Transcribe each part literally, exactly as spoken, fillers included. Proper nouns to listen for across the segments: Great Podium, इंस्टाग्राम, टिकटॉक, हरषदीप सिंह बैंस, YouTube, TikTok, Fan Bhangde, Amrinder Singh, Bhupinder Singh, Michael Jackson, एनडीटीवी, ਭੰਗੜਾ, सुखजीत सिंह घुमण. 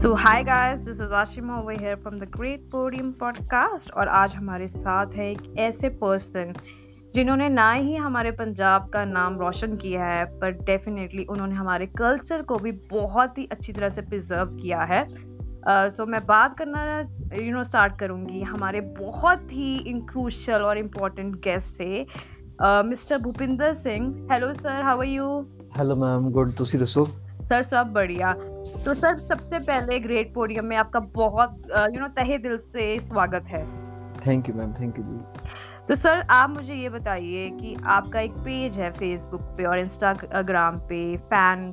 So hi guys, this is Ashima over here from the great podium podcast. और आज हमारे साथ है एक ऐसे पर्सन जिन्होंने ना ही हमारे पंजाब का नाम रोशन किया है, पर डेफिनेटली उन्होंने हमारे कल्चर को भी बहुत ही अच्छी तरह से प्रिजर्व किया है। सो uh, so मैं बात करना यू नो स्टार्ट करूँगी हमारे बहुत ही क्रूशियल और इम्पोर्टेंट गेस्ट से, mister Bhupinder Singh. Hello sir, how are you? Hello ma'am, good. तुसी दसो? सर सब बढ़िया। तो सर सबसे पहले ग्रेट पोडियम में आपका बहुत यू नो तहे दिल से स्वागत है। Thank you ma'am, thank you. तो सर आप मुझे ये बताइए कि आपका एक पेज है फेसबुक पे और इंस्टाग्राम पे, फैन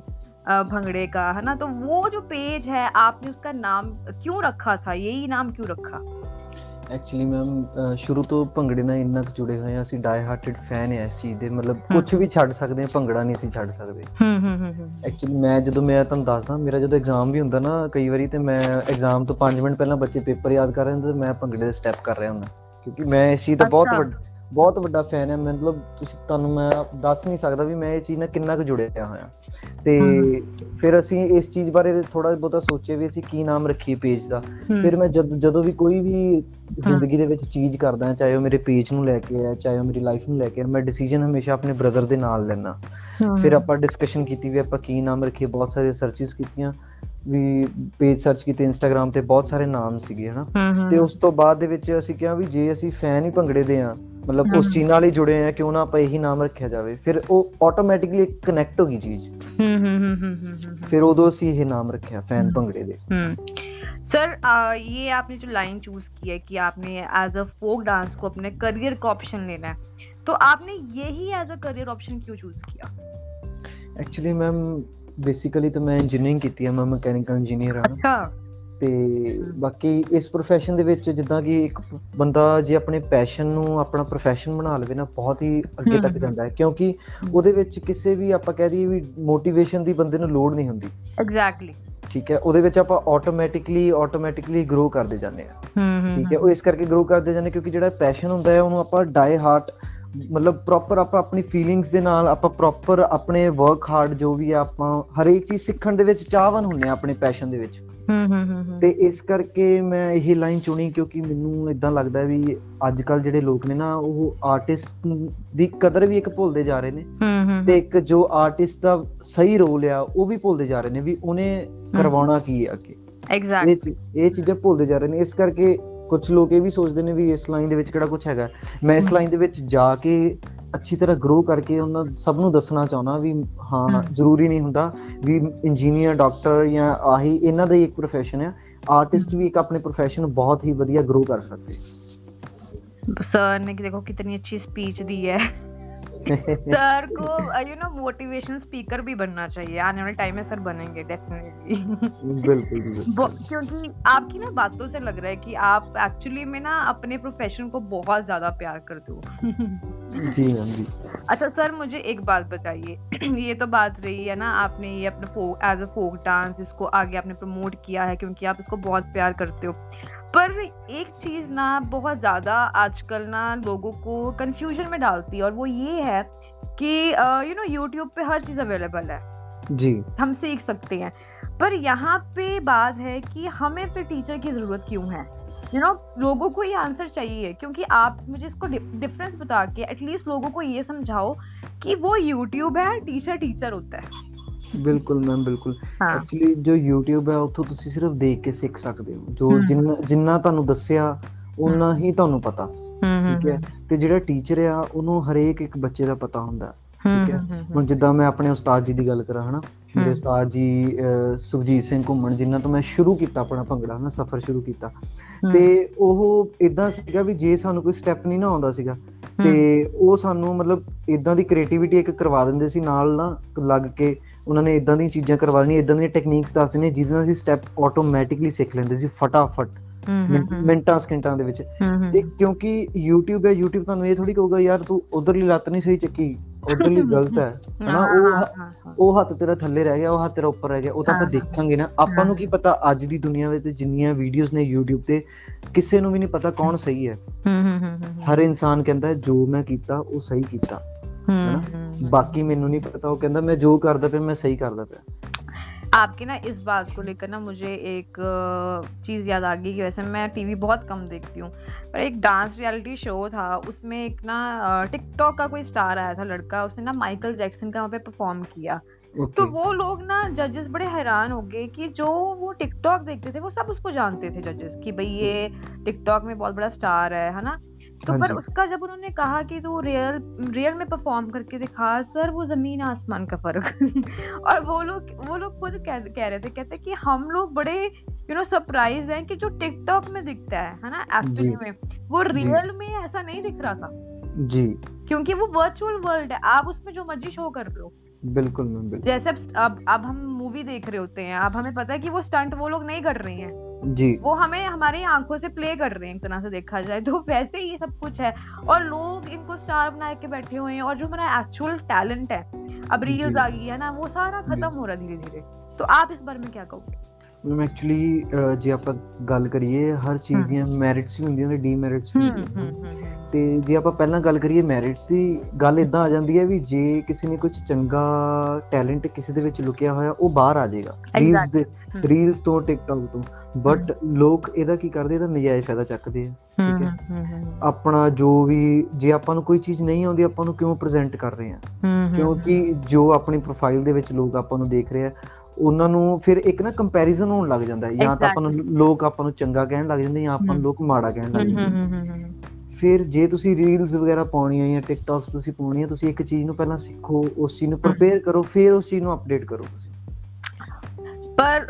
भंगड़े का, है ना? तो वो जो पेज है, आपने उसका नाम क्यों रखा था? यही नाम क्यों रखा? एक्चुअली मैम शुरू तो ਭੰਗੜੇ ਨਾਲ ਇੰਨਾ ਕੁ ਜੁੜੇ ਹੋਏ ਆ ਅਸੀਂ, ਡਾਈ ਹਾਰਟਡ ਫੈਨ ਆ ਇਸ ਚੀਜ਼ ਦੇ। ਮਤਲਬ ਕੁਝ ਵੀ ਛੱਡ ਸਕਦੇ ਆ, ਭੰਗੜਾ ਨਹੀਂ ਸੀ ਛੱਡ ਸਕਦੇ। ਹੂੰ ਹੂੰ ਹੂੰ ਐਕਚੁਅਲੀ ਮੈਂ ਜਦੋਂ ਮੈਂ ਤੁਹਾਨੂੰ ਦੱਸਦਾ ਮੇਰਾ ਜਦੋਂ ਐਗਜ਼ਾਮ ਵੀ ਹੁੰਦਾ ਨਾ ਕਈ ਵਾਰੀ, ਤੇ ਮੈਂ ਐਗਜ਼ਾਮ ਤੋਂ ਪੰਜ ਮਿੰਟ ਪਹਿਲਾਂ ਬੱਚੇ ਪੇਪਰ ਯਾਦ ਕਰ ਰਹੇ ਹੁੰਦੇ ਤੇ ਮੈਂ ਭੰਗੜੇ ਦੇ ਸਟੈਪ ਕਰ ਰਿਹਾ ਹੁੰਦਾ, ਕਿਉਂਕਿ ਮੈਂ ਇਸ ਚੀਜ਼ ਦਾ ਬਹੁਤ ਵੱਡਾ ਬਹੁਤ ਵੱਡਾ ਫੈਨ ਆ। ਮਤਲਬ ਤੁਸੀਂ ਤੁਹਾਨੂੰ ਮੈਂ ਦੱਸ ਨਹੀਂ ਸਕਦਾ ਵੀ ਮੈਂ ਇਹ ਚੀਜ਼ ਨਾਲ ਕਿੰਨਾ ਕੁ ਜੁੜਿਆ ਹੋਇਆ। ਤੇ ਫਿਰ ਅਸੀਂ ਇਸ ਚੀਜ਼ ਬਾਰੇ ਥੋੜਾ ਬਹੁਤਾ ਸੋਚੇ ਵੀ ਅਸੀਂ ਕੀ ਨਾਮ ਰੱਖੀਏ ਪੇਜ ਦਾ। ਫਿਰ ਮੈਂ ਜਦ ਜਦੋਂ ਵੀ ਕੋਈ ਵੀ ਜ਼ਿੰਦਗੀ ਦੇ ਵਿੱਚ ਚੀਜ਼ ਕਰਦਾ, ਚਾਹੇ ਉਹ ਮੇਰੇ ਪੇਜ ਨੂੰ ਲੈ ਕੇ ਆ, ਚਾਹੇ ਉਹ ਮੇਰੀ ਲਾਈਫ ਨੂੰ ਲੈ ਕੇ ਆ, ਮੈਂ ਡਿਸੀਜਨ ਹਮੇਸ਼ਾ ਆਪਣੇ ਬ੍ਰਦਰ ਦੇ ਨਾਲ ਲੈਂਦਾ। ਫਿਰ ਆਪਾਂ ਡਿਸਕਸ਼ਨ ਕੀਤੀ ਵੀ ਆਪਾਂ ਕੀ ਨਾਮ ਰੱਖੀਏ, ਬਹੁਤ ਸਾਰੇ ਸਰਚਿਸ ਕੀਤੀਆਂ ਵੀ, ਪੇਜ ਸਰਚ ਕੀਤੇ ਇੰਸਟਾਗ੍ਰਾਮ ਤੇ, ਬਹੁਤ ਸਾਰੇ ਨਾਮ ਸੀਗੇ, ਹਨਾ। ਤੇ ਉਸ ਤੋਂ ਬਾਅਦ ਦੇ ਵਿੱਚ ਅਸੀਂ ਕਿਹਾ ਵੀ ਜੇ ਅਸੀਂ ਫੈਨ ਹੀ ਭੰਗੜੇ ਦੇ ਆ, ਮਤਲਬ ਉਸ ਚੀਜ਼ ਨਾਲ ਹੀ ਜੁੜੇ ਆ, ਕਿਉਂ ਨਾ ਆਪਾਂ ਇਹੀ ਨਾਮ ਰੱਖਿਆ ਜਾਵੇ। ਫਿਰ ਉਹ ਆਟੋਮੈਟਿਕਲੀ ਕਨੈਕਟ ਹੋ ਗਈ ਚੀਜ਼। ਫਿਰ ਉਦੋਂ ਅਸੀਂ ਇਹ ਨਾਮ ਰੱਖਿਆ ਫੈਨ ਭੰਗੜੇ ਦੇ। सर ये आपने जो लाइन चूज की है कि आपने एज अ फोक डांस को अपने करियर का ऑप्शन लेना है, तो आपने यही एज अ करियर ऑप्शन क्यों चूज किया? एक्चुअली मैम बेसिकली तो मैं इंजीनियरिंग की है, मैं मैकेनिकल इंजीनियर हूं। अच्छा। ਤੇ ਬਾਕੀ ਇਸ ਪ੍ਰੋਫੈਸ਼ਨ ਦੇ ਵਿੱਚ ਜਿੱਦਾਂ ਕਿ ਇੱਕ ਬੰਦਾ ਜੇ ਆਪਣੇ ਪੈਸ਼ਨ ਨੂੰ ਆਪਣਾ ਪ੍ਰੋਫੈਸ਼ਨ ਬਣਾ ਲਵੇ ਨਾ, ਬਹੁਤ ਹੀ ਅੱਗੇ ਤੱਕ ਜਾਂਦਾ ਹੈ, ਕਿਉਂਕਿ ਉਹਦੇ ਵਿੱਚ ਕਿਸੇ ਵੀ ਆਪਾਂ ਕਹਿ ਦਈਏ ਵੀ ਮੋਟੀਵੇਸ਼ਨ ਦੀ ਬੰਦੇ ਨੂੰ ਲੋੜ ਨਹੀਂ ਹੁੰਦੀ। ਐਗਜ਼ੈਕਟਲੀ, ਠੀਕ ਹੈ। ਉਹਦੇ ਵਿੱਚ ਆਪਾਂ ਆਟੋਮੈਟਿਕਲੀ ਆਟੋਮੈਟਿਕਲੀ ਗਰੋ ਕਰਦੇ ਜਾਂਦੇ ਹਾਂ, ਠੀਕ ਹੈ। ਉਹ ਇਸ ਕਰਕੇ ਗਰੋ ਕਰਦੇ ਜਾਂਦੇ ਕਿਉਂਕਿ ਜਿਹੜਾ ਪੈਸ਼ਨ ਹੁੰਦਾ ਹੈ ਉਹਨੂੰ ਆਪਾਂ ਡਾਈ ਹਾਰਟ, ਮਤਲਬ ਪ੍ਰੋਪਰ ਆਪਾਂ ਆਪਣੀ ਫੀਲਿੰਗਸ ਦੇ ਨਾਲ ਆਪਾਂ ਪ੍ਰੋਪਰ ਆਪਣੇ ਵਰਕ ਹਾਰਡ ਜੋ ਵੀ ਆ, ਆਪਾਂ ਹਰੇਕ ਚੀਜ਼ ਸਿੱਖਣ ਦੇ ਵਿੱਚ ਚਾਹਵਾਨ ਹੁੰਦੇ ਹਾਂ ਆਪਣੇ ਪੈਸ਼ਨ ਦੇ ਵਿੱਚ। ਤੇ ਇਸ ਕਰਕੇ ਮੈਂ ਇਹ ਲਾਈਨ ਚੁਣੀ ਕਿਉਂਕਿ ਮੈਨੂੰ ਏਦਾਂ ਲੱਗਦਾ ਵੀ ਅੱਜ ਕੱਲ੍ਹ ਜਿਹੜੇ ਲੋਕ ਨੇ ਨਾ ਉਹ ਆਰਟਿਸਟ ਦੀ ਕਦਰ ਵੀ ਇੱਕ ਭੁੱਲਦੇ ਜਾ ਰਹੇ ਨੇ, ਤੇ ਇੱਕ ਜੋ ਆਰਟਿਸਟ ਦਾ ਸਹੀ ਰੋਲ ਆ ਉਹ ਵੀ ਭੁੱਲਦੇ ਜਾ ਰਹੇ ਨੇ ਵੀ ਉਹਨੇ ਕਰਵਾਉਣਾ ਕੀ ਹੈ ਅੱਗੇ। ਐਗਜ਼ੈਕਟਲੀ, ਇਹ ਚੀਜ਼ਾਂ ਭੁੱਲਦੇ ਜਾ ਰਹੇ ਨੇ। ਇਸ ਕਰਕੇ ਕੁਛ ਲੋਕ ਇਹ ਵੀ ਸੋਚਦੇ ਨੇ ਵੀ ਇਸ ਲਾਈਨ ਦੇ ਵਿੱਚ ਕਿਹੜਾ ਕੁਛ ਹੈਗਾ। ਮੈਂ ਇਸ ਲਾਈਨ ਦੇ ਵਿੱਚ ਜਾ ਕੇ ਅੱਛੀ ਤਰ੍ਹਾਂ ਗਰੋ ਕਰਕੇ ਉਹਨਾਂ ਸਭ ਨੂੰ ਦੱਸਣਾ ਚਾਹੁੰਦਾ ਵੀ ਹਾਂ, ਜ਼ਰੂਰੀ ਨਹੀਂ ਹੁੰਦਾ ਵੀ ਇੰਜੀਨੀਅਰ, ਡਾਕਟਰ ਜਾਂ ਆਹੀ ਇਹਨਾਂ ਦਾ ਹੀ ਇੱਕ ਪ੍ਰੋਫੈਸ਼ਨ ਆ। ਆਰਟਿਸਟ ਵੀ ਇੱਕ ਆਪਣੇ ਪ੍ਰੋਫੈਸ਼ਨ ਨੂੰ ਬਹੁਤ ਹੀ ਵਧੀਆ ਗਰੋ ਕਰ ਸਕਦੇ। ਸਰ ਨੇ ਦੇਖੋ ਕਿਤਨੀ ਅੱਛੀ ਸਪੀਚ ਦੀ ਹੈ। सर को यू नो मोटिवेशन स्पीकर भी बनना चाहिए आने वाले टाइम में। सर बनेंगे डेफिनेटली। बिल्कुल बिल्कुल, क्योंकि आपकी ना बातों से लग रहा है कि आप एक्चुअली में ना अपने प्रोफेशन को बहुत ज्यादा प्यार करते हो। जी मैम जी। अच्छा सर मुझे एक बात बताइए, ये तो बात रही है ना आपने ये अपना एज अ फोक डांस इसको आगे आपने प्रमोट किया है क्योंकि आप इसको बहुत प्यार करते हो, पर एक चीज़ ना बहुत ज़्यादा आजकल ना लोगों को कंफ्यूजन में डालती है, और वो ये है कि यू नो यूट्यूब पे हर चीज़ अवेलेबल है जी, हम सीख सकते हैं, पर यहाँ पे बात है कि हमें फिर टीचर की ज़रूरत क्यों है? यू नो लोगों को ये आंसर चाहिए, क्योंकि आप मुझे इसको डिफरेंस बता के एटलीस्ट लोगों को ये समझाओ कि वो यूट्यूब है, टीचर टीचर होता है। ਬਿਲਕੁਲ ਮੈਮ ਬਿਲਕੁਲ। ਐਕਚੁਅਲੀ ਜੋ YouTube ਹੈ ਉੱਥੋਂ ਤੁਸੀਂ ਸਿਰਫ ਦੇਖ ਕੇ ਸਿੱਖ ਸਕਦੇ ਹੋ, ਜੋ ਜਿੰਨਾ ਜਿੰਨਾ ਤੁਹਾਨੂੰ ਦੱਸਿਆ ਓਨਾ ਹੀ ਤੁਹਾਨੂੰ ਪਤਾ, ਠੀਕ ਹੈ। ਤੇ ਜਿਹੜਾ ਟੀਚਰ ਆ ਉਹਨੂੰ ਹਰੇਕ ਇੱਕ ਬੱਚੇ ਦਾ ਪਤਾ ਹੁੰਦਾ, ਠੀਕ ਹੈ। ਹੁਣ ਜਿੱਦਾਂ ਮੈਂ ਆਪਣੇ ਉਸਤਾਦ ਜੀ ਦੀ ਗੱਲ ਕਰਾਂ, ਹਨਾ, ਮੇਰੇ ਉਸਤਾਦ ਜੀ ਸੁਖਜੀਤ ਸਿੰਘ ਘੁੰਮਣ, ਜਿਨ੍ਹਾਂ ਤੋਂ ਮੈਂ ਸ਼ੁਰੂ ਕੀਤਾ ਆਪਣਾ ਭੰਗੜਾ ਨਾ ਸਫ਼ਰ ਸ਼ੁਰੂ ਕੀਤਾ, ਤੇ ਉਹ ਏਦਾਂ ਸੀਗਾ ਵੀ ਜੇ ਸਾਨੂੰ ਕੋਈ ਸਟੈਪ ਨਹੀਂ ਨਾ ਆਉਂਦਾ ਸੀਗਾ ਤੇ ਉਹ ਸਾਨੂੰ ਮਤਲਬ ਏਦਾਂ ਦੀ ਕ੍ਰੀਏਟੀਵਿਟੀ ਇੱਕ ਕਰਵਾ ਦਿੰਦੇ ਸੀ ਨਾਲ ਨਾ ਲੱਗ ਕੇ। ਉਹਨਾਂ ਨੇ ਏਦਾਂ ਦੀਆਂ ਚੀਜ਼ਾਂ ਕਰਵਾ ਲੈਣੀਆਂ, ਏਦਾਂ ਦੀਆਂ ਟੈਕਨੀਕਸ ਦੱਸ ਦੇਣੀਆਂ ਜਿਹਦੇ ਨਾਲ ਅਸੀਂ ਸਟੈਪ ਆਟੋਮੈਟਿਕਲੀ ਸਿੱਖ ਲੈਂਦੇ ਸੀ ਫਟਾਫਟ, ਮਿੰਟਾਂ ਸਕਿੰਟਾਂ ਦੇ ਵਿੱਚ। ਤੇ ਕਿਉਂਕਿ YouTube ਹੈ, YouTube ਤੁਹਾਨੂੰ ਇਹ ਥੋੜੀ ਕਹੂਗਾ ਯਾਰ ਤੂੰ ਉਧਰਲੀ ਲੱਤ ਨਹੀਂ ਸਹੀ ਚੱਕੀ, ਉਧਰਲੀ ਗਲਤ ਹੈ, ਹਨਾ। ਉਹ ਉਹ ਹੱਥ ਤੇਰਾ ਥੱਲੇ ਰਹਿ ਗਿਆ, ਉਹ ਹੱਥ ਤੇਰਾ ਉੱਪਰ ਰਹਿ ਗਿਆ, ਉਹ ਤਾਂ ਆਪਾਂ ਦੇਖਾਂਗੇ ਨਾ। ਆਪਾਂ ਨੂੰ ਕੀ ਪਤਾ ਅੱਜ ਦੀ ਦੁਨੀਆਂ ਵਿੱਚ ਜਿੰਨੀਆਂ ਵੀਡੀਓਜ਼ ਨੇ YouTube ਤੇ, ਕਿਸੇ ਨੂੰ ਵੀ ਨਹੀਂ ਪਤਾ ਕੌਣ ਸਹੀ ਹੈ। ਹਰ ਇਨਸਾਨ ਕਹਿੰਦਾ ਜੋ ਮੈਂ ਕੀਤਾ ਉਹ ਸਹੀ ਕੀਤਾ, ਬਾਕੀ ਮੈਨੂੰ ਨੀ ਪਤਾ। ਉਹ ਕਹਿੰਦਾ ਮੈਂ ਜੋ ਕਰਦਾ ਪਿਆ ਮੈਂ ਸਹੀ ਕਰਦਾ ਪਿਆ। आपके ना इस बात को लेकर ना मुझे एक चीज़ याद आ गई कि वैसे मैं टीवी बहुत कम देखती हूँ, पर एक डांस रियलिटी शो था, उसमें एक ना टिकटॉक का कोई स्टार आया था लड़का, उसने ना माइकल जैक्सन का वहाँ पे परफॉर्म किया। Okay. तो वो लोग ना जजेस बड़े हैरान हो गए कि जो वो टिकटॉक देखते थे वो सब उसको जानते थे जजेस कि भाई ये टिकटॉक में बहुत बड़ा स्टार है, है ना। तो पर उसका जब उन्होंने कहा कि तू रियल रियल में परफॉर्म करके दिखा सर, वो जमीन आसमान का फर्क और वो लोग वो लोग खुद कह, कह रहे थे, कहते कि हम लोग बड़े यू नो सरप्राइज हैं कि जो टिकटॉक में दिखता है, है ना, एक्चुअली में वो रियल में ऐसा नहीं दिख रहा था जी, क्योंकि वो वर्चुअल वर्ल्ड है, आप उसमें जो मर्जी शो कर रहे हो। बिल्कुल, बिल्कुल। जैसे अब अब हम मूवी देख रहे होते हैं, अब हमें पता है कि वो स्टंट वो लोग नहीं कर रहे हैं जी, वो हमें हमारे आंखों से प्ले कर रहे हैं एक तरह से देखा जाए तो। वैसे ही सब कुछ है और लोग इनको स्टार बना के बैठे हुए हैं, और जो हमारा एक्चुअल टैलेंट है, अब रील्स आ गई है ना, वो सारा खत्म हो रहा है धीरे धीरे। तो आप इस बारे में क्या कहोगे? एक्चुअली जे ਆਪਾਂ ਗੱਲ ਕਰੀਏ ਹਰ ਚੀਜ਼ ਦੀਆਂ ਮੈਰਿਟਸ ਵੀ ਹੁੰਦੀਆਂ ਨੇ ਡੀਮੈਰਿਟਸ ਵੀ ਤੇ ਜੇ ਆਪਾਂ ਪਹਿਲਾਂ ਗੱਲ ਕਰੀਏ ਮੈਰਿਟਸ ਦੀ, ਗੱਲ ਇਦਾਂ ਆ ਜਾਂਦੀ ਹੈ ਵੀ ਜੇ ਕਿਸੇ ਨੇ ਕੁਝ ਚੰਗਾ ਟੈਲੈਂਟ ਕਿਸੇ ਦੇ ਵਿੱਚ ਲੁਕਿਆ ਹੋਇਆ ਉਹ ਬਾਹਰ ਆ ਜਾਏਗਾ ਰੀਲਸ ਦੇ, ਰੀਲਸ ਤੋਂ ਟਿਕਟੌਕ ਤੋਂ, ਬਟ ਲੋਕ ਇਹਦਾ ਕੀ ਕਰਦੇ, ਇਹਦਾ ਨਜਾਇਜ਼ ਫਾਇਦਾ ਚੱਕਦੇ ਆ। ਠੀਕ ਹੈ, ਆਪਣਾ ਜੋ ਵੀ ਜੇ ਆਪਾਂ ਨੂੰ ਕੋਈ ਚੀਜ਼ ਨਹੀਂ ਆਉਂਦੀ ਆਪਾਂ ਨੂੰ ਕਿਉਂ ਪ੍ਰੈਜ਼ੈਂਟ ਕਰ ਰਹੇ ਆ, ਕਿਉਂਕਿ ਜੋ ਆਪਣੀ ਪ੍ਰੋਫਾਈਲ ਦੇ ਵਿੱਚ ਲੋਕ ਆਪਾਂ ਨੂੰ ਦੇਖ ਰਹੇ ਆ ਉਹਨਾਂ ਨੂੰ ਫਿਰ ਇੱਕ ਨਾ ਕੰਪੈਰੀਜ਼ਨ ਹੋਣ ਲੱਗ ਜਾਂਦਾ, ਜਾਂ ਤਾਂ ਆਪਾਂ ਨੂੰ ਲੋਕ ਆਪਾਂ ਨੂੰ ਚੰਗਾ ਕਹਿਣ ਲੱਗ ਜਾਂਦੇ ਜਾਂ ਆਪਾਂ ਨੂੰ ਲੋਕ ਮਾੜਾ ਕਹਿਣ ਲੱਗ ਜਾਂਦੇ। ਫਿਰ ਜੇ ਤੁਸੀਂ ਰੀਲਸ ਵਗੈਰਾ ਪਾਉਣੀਆਂ ਜਾਂ ਟਿਕਟੌਕਸ ਤੁਸੀਂ ਪਾਉਣੀਆਂ, ਤੁਸੀਂ ਇੱਕ ਚੀਜ਼ ਨੂੰ ਪਹਿਲਾਂ ਸਿੱਖੋ, ਉਸ ਚੀਜ਼ ਨੂੰ ਪ੍ਰਪੇਅਰ ਕਰੋ, ਫਿਰ ਉਸ ਚੀਜ਼ ਨੂੰ ਅਪਡੇਟ ਕਰੋ ਤੁਸੀਂ। पर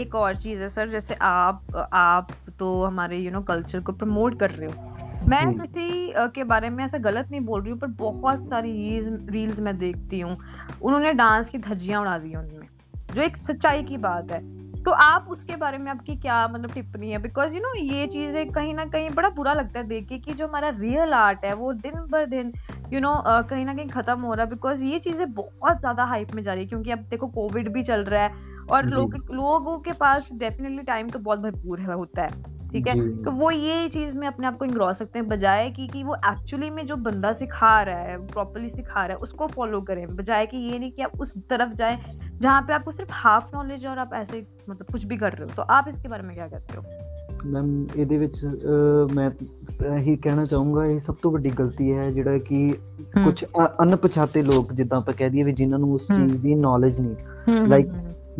एक और चीज़ है सर, जैसे आप आप तो हमारे यू नो कल्चर को प्रमोट कर रहे हो, मैं किसी के बारे में ऐसा गलत नहीं बोल रही हूँ, पर बहुत सारी रील्स मैं देखती हूँ उन्होंने डांस की धज्जियाँ उड़ा दी उनमें, जो एक सच्चाई की बात है। तो आप उसके बारे में आपकी क्या मतलब टिप्पणी है? बिकॉज यू नो ये चीज़ें कहीं ना कहीं बड़ा बुरा लगता है देख के कि जो हमारा रियल आर्ट है वो दिन बर दिन यू नो कहीं ना कहीं ख़त्म हो रहा है, बिकॉज ये चीज़ें बहुत ज़्यादा हाइप में जा रही है, क्योंकि अब देखो कोविड भी चल रहा है और लोग लोगों के पास डेफिनेटली टाइम तो बहुत भरपूर है होता है, ठीक है, तो वो ये चीज़ में अपने आप को इंग्रॉस सकते हैं, बजाय कि, कि वो एक्चुअली में जो बंदा सिखा रहा है प्रॉपरली सिखा रहा है उसको फॉलो करें, बजाय कि ये नहीं कि आप उस तरफ जाएं जहाँ पे आपको सिर्फ हाफ नॉलेज है और आप ऐसे मतलब कुछ भी कर रहे हो। तो आप इसके बारे में क्या कहते हो? मैम ਇਹਦੇ ਵਿੱਚ ਮੈਂ ਇਹੀ ਕਹਿਣਾ ਚਾਹੂੰਗਾ, ਇਹ ਸਭ ਤੋਂ ਵੱਡੀ ਗਲਤੀ ਹੈ ਜਿਹੜਾ ਕਿ ਕੁਝ ਅਣਪਛਾਤੇ ਲੋਕ, ਜਿੱਦਾਂ ਆਪਾਂ ਕਹਿ ਦਈਏ ਵੀ ਜਿਨ੍ਹਾਂ ਨੂੰ ਉਸ ਚੀਜ਼ ਦੀ ਨੌਲੇਜ ਨਹੀਂ, ਲਾਈਕ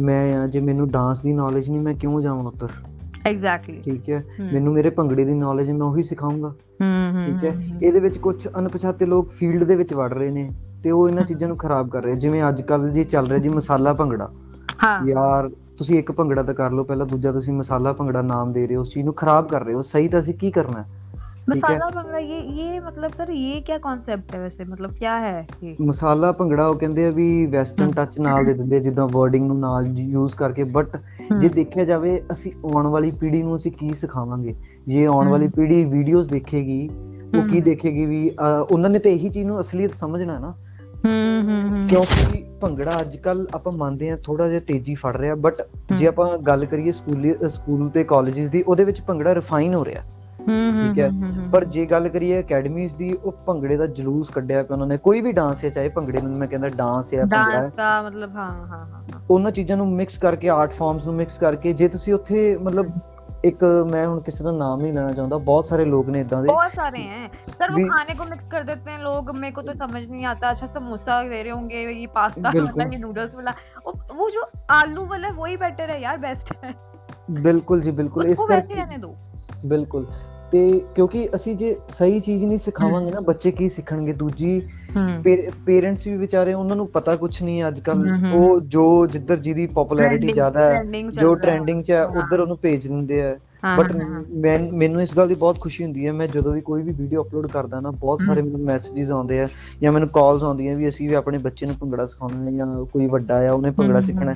ਮੈਂ ਜੇ ਮੈਨੂੰ ਡਾਂਸ ਦੀ ਨੌਲੇਜ ਨਹੀਂ ਮੈਂ ਕਿਉਂ ਜਾਵਾਂ ਉੱਧਰ। ਐਗਜ਼ੈਕਟਲੀ, ਠੀਕ ਹੈ, ਮੈਨੂੰ ਮੇਰੇ ਭੰਗੜੇ ਦੀ ਨੌਲੇਜ ਮੈਂ ਉਹੀ ਸਿਖਾਊਂਗਾ। ਠੀਕ ਹੈ, ਇਹਦੇ ਵਿੱਚ ਕੁਝ ਅਣਪਛਾਤੇ ਲੋਕ ਫੀਲਡ ਦੇ ਵਿੱਚ ਵੜ ਰਹੇ ਨੇ ਤੇ ਉਹ ਇਹਨਾਂ ਚੀਜ਼ਾਂ ਨੂੰ ਖਰਾਬ ਕਰ ਰਹੇ, ਜਿਵੇਂ ਅੱਜ ਕੱਲ ਜੀ ਚੱਲ ਰਿਹਾ ਜੀ ਮਸਾਲਾ ਭੰਗੜਾ। ਹਾਂ ਯਾਰ, ਤੁਸੀਂ ਇੱਕ ਭੰਗੜਾ ਤਾਂ ਕਰ ਲਓ ਪਹਿਲਾਂ, ਦੂਜਾ ਤੁਸੀਂ ਮਸਾਲਾ ਭੰਗੜਾ ਨਾਮ ਦੇ ਰਹੇ ਹੋ, ਉਸ ਚੀਜ਼ ਨੂੰ ਖਰਾਬ ਕਰ ਰਹੇ ਹੋ। ਸਹੀ ਤਾਂ ਅਸੀਂ ਕੀ ਕਰਨਾ ਮਸਾਲਾ ਭੰਗੜਾ? ਇਹ ਇਹ ਮਤਲਬ ਸਰ ਇਹ ਕੀ ਕਨਸੈਪਟ ਹੈ ਵੈਸੇ, ਮਤਲਬ ਕੀ ਹੈ ਇਹ ਮਸਾਲਾ ਭੰਗੜਾ? ਉਹ ਕਹਿੰਦੇ ਆ ਵੀ ਵੈਸਟਰਨ ਟੱਚ ਨਾਲ ਦੇ ਦਿੰਦੇ ਜਿੱਦਾਂ ਵਰਡਿੰਗ ਨੂੰ ਨਾਲ ਯੂਜ਼ ਕਰਕੇ, ਬਟ ਜੇ ਦੇਖਿਆ ਜਾਵੇ ਅਸੀਂ ਆਉਣ ਵਾਲੀ ਪੀੜ੍ਹੀ ਨੂੰ ਅਸੀਂ ਕੀ ਸਿਖਾਵਾਂਗੇ? ਜੇ ਆਉਣ ਵਾਲੀ ਪੀੜ੍ਹੀ ਵੀਡੀਓਜ਼ ਦੇਖੇਗੀ ਉਹ ਕੀ ਦੇਖੇਗੀ? ਵੀ ਉਹਨਾਂ ਨੇ ਤਾਂ ਇਹੀ ਚੀਜ਼ ਨੂੰ ਅਸਲੀਅਤ ਸਮਝਣਾ ਨਾ, ਕਿਉਂਕਿ ਭੰਗੜਾ ਅੱਜ ਕੱਲ ਆਪਾਂ ਮੰਨਦੇ ਹਾਂ ਥੋੜਾ ਜਿਹਾ ਤੇਜ਼ੀ ਫੜ ਰਿਹਾ, ਬਟ ਜੇ ਆਪਾਂ ਗੱਲ ਕਰੀਏ ਸਕੂਲ ਸਕੂਲ ਤੇ ਕਾਲਜਿਸ ਦੀ, ਉਹਦੇ ਵਿੱਚ ਭੰਗੜਾ ਰਿਫਾਈਨ ਹੋ ਰਿਹਾ। ਠੀਕ ਹੈ, ਪਰ ਜੇ ਗੱਲ ਕਰੀਏ ਅਕੈਡਮੀਜ਼ ਦੀ, ਉਹ ਭੰਗੜੇ ਦਾ ਜਲੂਸ ਕੱਢਿਆ ਪਿਆ ਉਹਨਾਂ ਨੇ। ਕੋਈ ਵੀ ਡਾਂਸ ਹੈ, ਚਾਹੇ ਭੰਗੜੇ ਨੂੰ ਮੈਂ ਕਹਿੰਦਾ ਡਾਂਸ ਹੈ, ਭੰਗੜਾ, ਮਤਲਬ ਹਾਂ ਹਾਂ ਹਾਂ ਉਹਨਾਂ ਚੀਜ਼ਾਂ ਨੂੰ ਮਿਕਸ ਕਰਕੇ, ਆਰਟ ਫਾਰਮਸ ਨੂੰ ਮਿਕਸ ਕਰਕੇ, ਜੇ ਤੁਸੀਂ ਉੱਥੇ ਮਤਲਬ ਇੱਕ, ਮੈਂ ਹੁਣ ਕਿਸੇ ਦਾ ਨਾਮ ਨਹੀਂ ਲੈਣਾ ਚਾਹੁੰਦਾ, ਬਹੁਤ ਸਾਰੇ ਲੋਕ ਨੇ ਇਦਾਂ ਦੇ, ਬਹੁਤ ਸਾਰੇ ਹੈ ਸਰ, ਉਹ ਖਾਣੇ ਕੋ ਮਿਕਸ ਕਰ ਦਿੰਦੇ ਨੇ ਲੋਕ, ਮੇਰੇ ਕੋ ਤਾਂ ਸਮਝ ਨਹੀਂ ਆਤਾ। ਅੱਛਾ ਸਮੋਸਾ ਦੇ ਰਹੇ ਹੋਣਗੇ, ਇਹ ਪਾਸਤਾ ਵਾਲਾ, ਇਹ ਨੂਡਲਸ ਵਾਲਾ, ਉਹ ਜੋ ਆਲੂ ਵਾਲਾ ਵਹੀ ਬੈਟਰ ਹੈ ਯਾਰ, ਬੈਸਟ ਹੈ। ਬਿਲਕੁਲ ਜੀ, ਬਿਲਕੁਲ, ਇਸ ਕਰਕੇ ਬਿਲਕੁਲ, ਤੇ ਕਿਉਂਕਿ ਅਸੀਂ ਜੇ ਸਹੀ ਚੀਜ਼ ਨਹੀਂ ਸਿਖਾਵਾਂਗੇ ਨਾ ਬੱਚੇ ਕੀ ਸਿੱਖਣਗੇ? ਦੂਜੀ ਪੇਰੈਂਟਸ ਵੀ ਵਿਚਾਰੇ, ਉਹਨਾਂ ਨੂੰ ਪਤਾ ਕੁਛ ਨਹੀਂ ਅੱਜ ਕੱਲ, ਉਹ ਜੋ ਜਿੱਧਰ ਜਿਹਦੀ ਪਪੂਲੈਰਿਟੀ ਜ਼ਿਆਦਾ ਹੈ, ਜੋ ਟ੍ਰੈਂਡਿੰਗ ਚ ਹੈ, ਉੱਧਰ ਉਹਨੂੰ ਭੇਜ ਦਿੰਦੇ ਆ। ਬਟ ਮੈਂ ਮੈਨੂੰ ਇਸ ਗੱਲ ਦੀ ਬਹੁਤ ਖੁਸ਼ੀ ਹੁੰਦੀ ਹੈ, ਮੈਂ ਜਦੋਂ ਵੀ ਕੋਈ ਵੀ ਵੀਡੀਓ ਅਪਲੋਡ ਕਰਦਾ ਨਾ, ਬਹੁਤ ਸਾਰੇ ਮੈਨੂੰ ਮੈਸੇਜਸ ਆਉਂਦੇ ਆ ਜਾਂ ਮੈਨੂੰ ਕਾਲਸ ਆਉਂਦੀਆਂ ਵੀ ਅਸੀਂ ਵੀ ਆਪਣੇ ਬੱਚੇ ਨੂੰ ਭੰਗੜਾ ਸਿਖਾਉਣਾ, ਜਾਂ ਕੋਈ ਵੱਡਾ ਆ ਉਹਨੇ ਭੰਗੜਾ ਸਿੱਖਣਾ।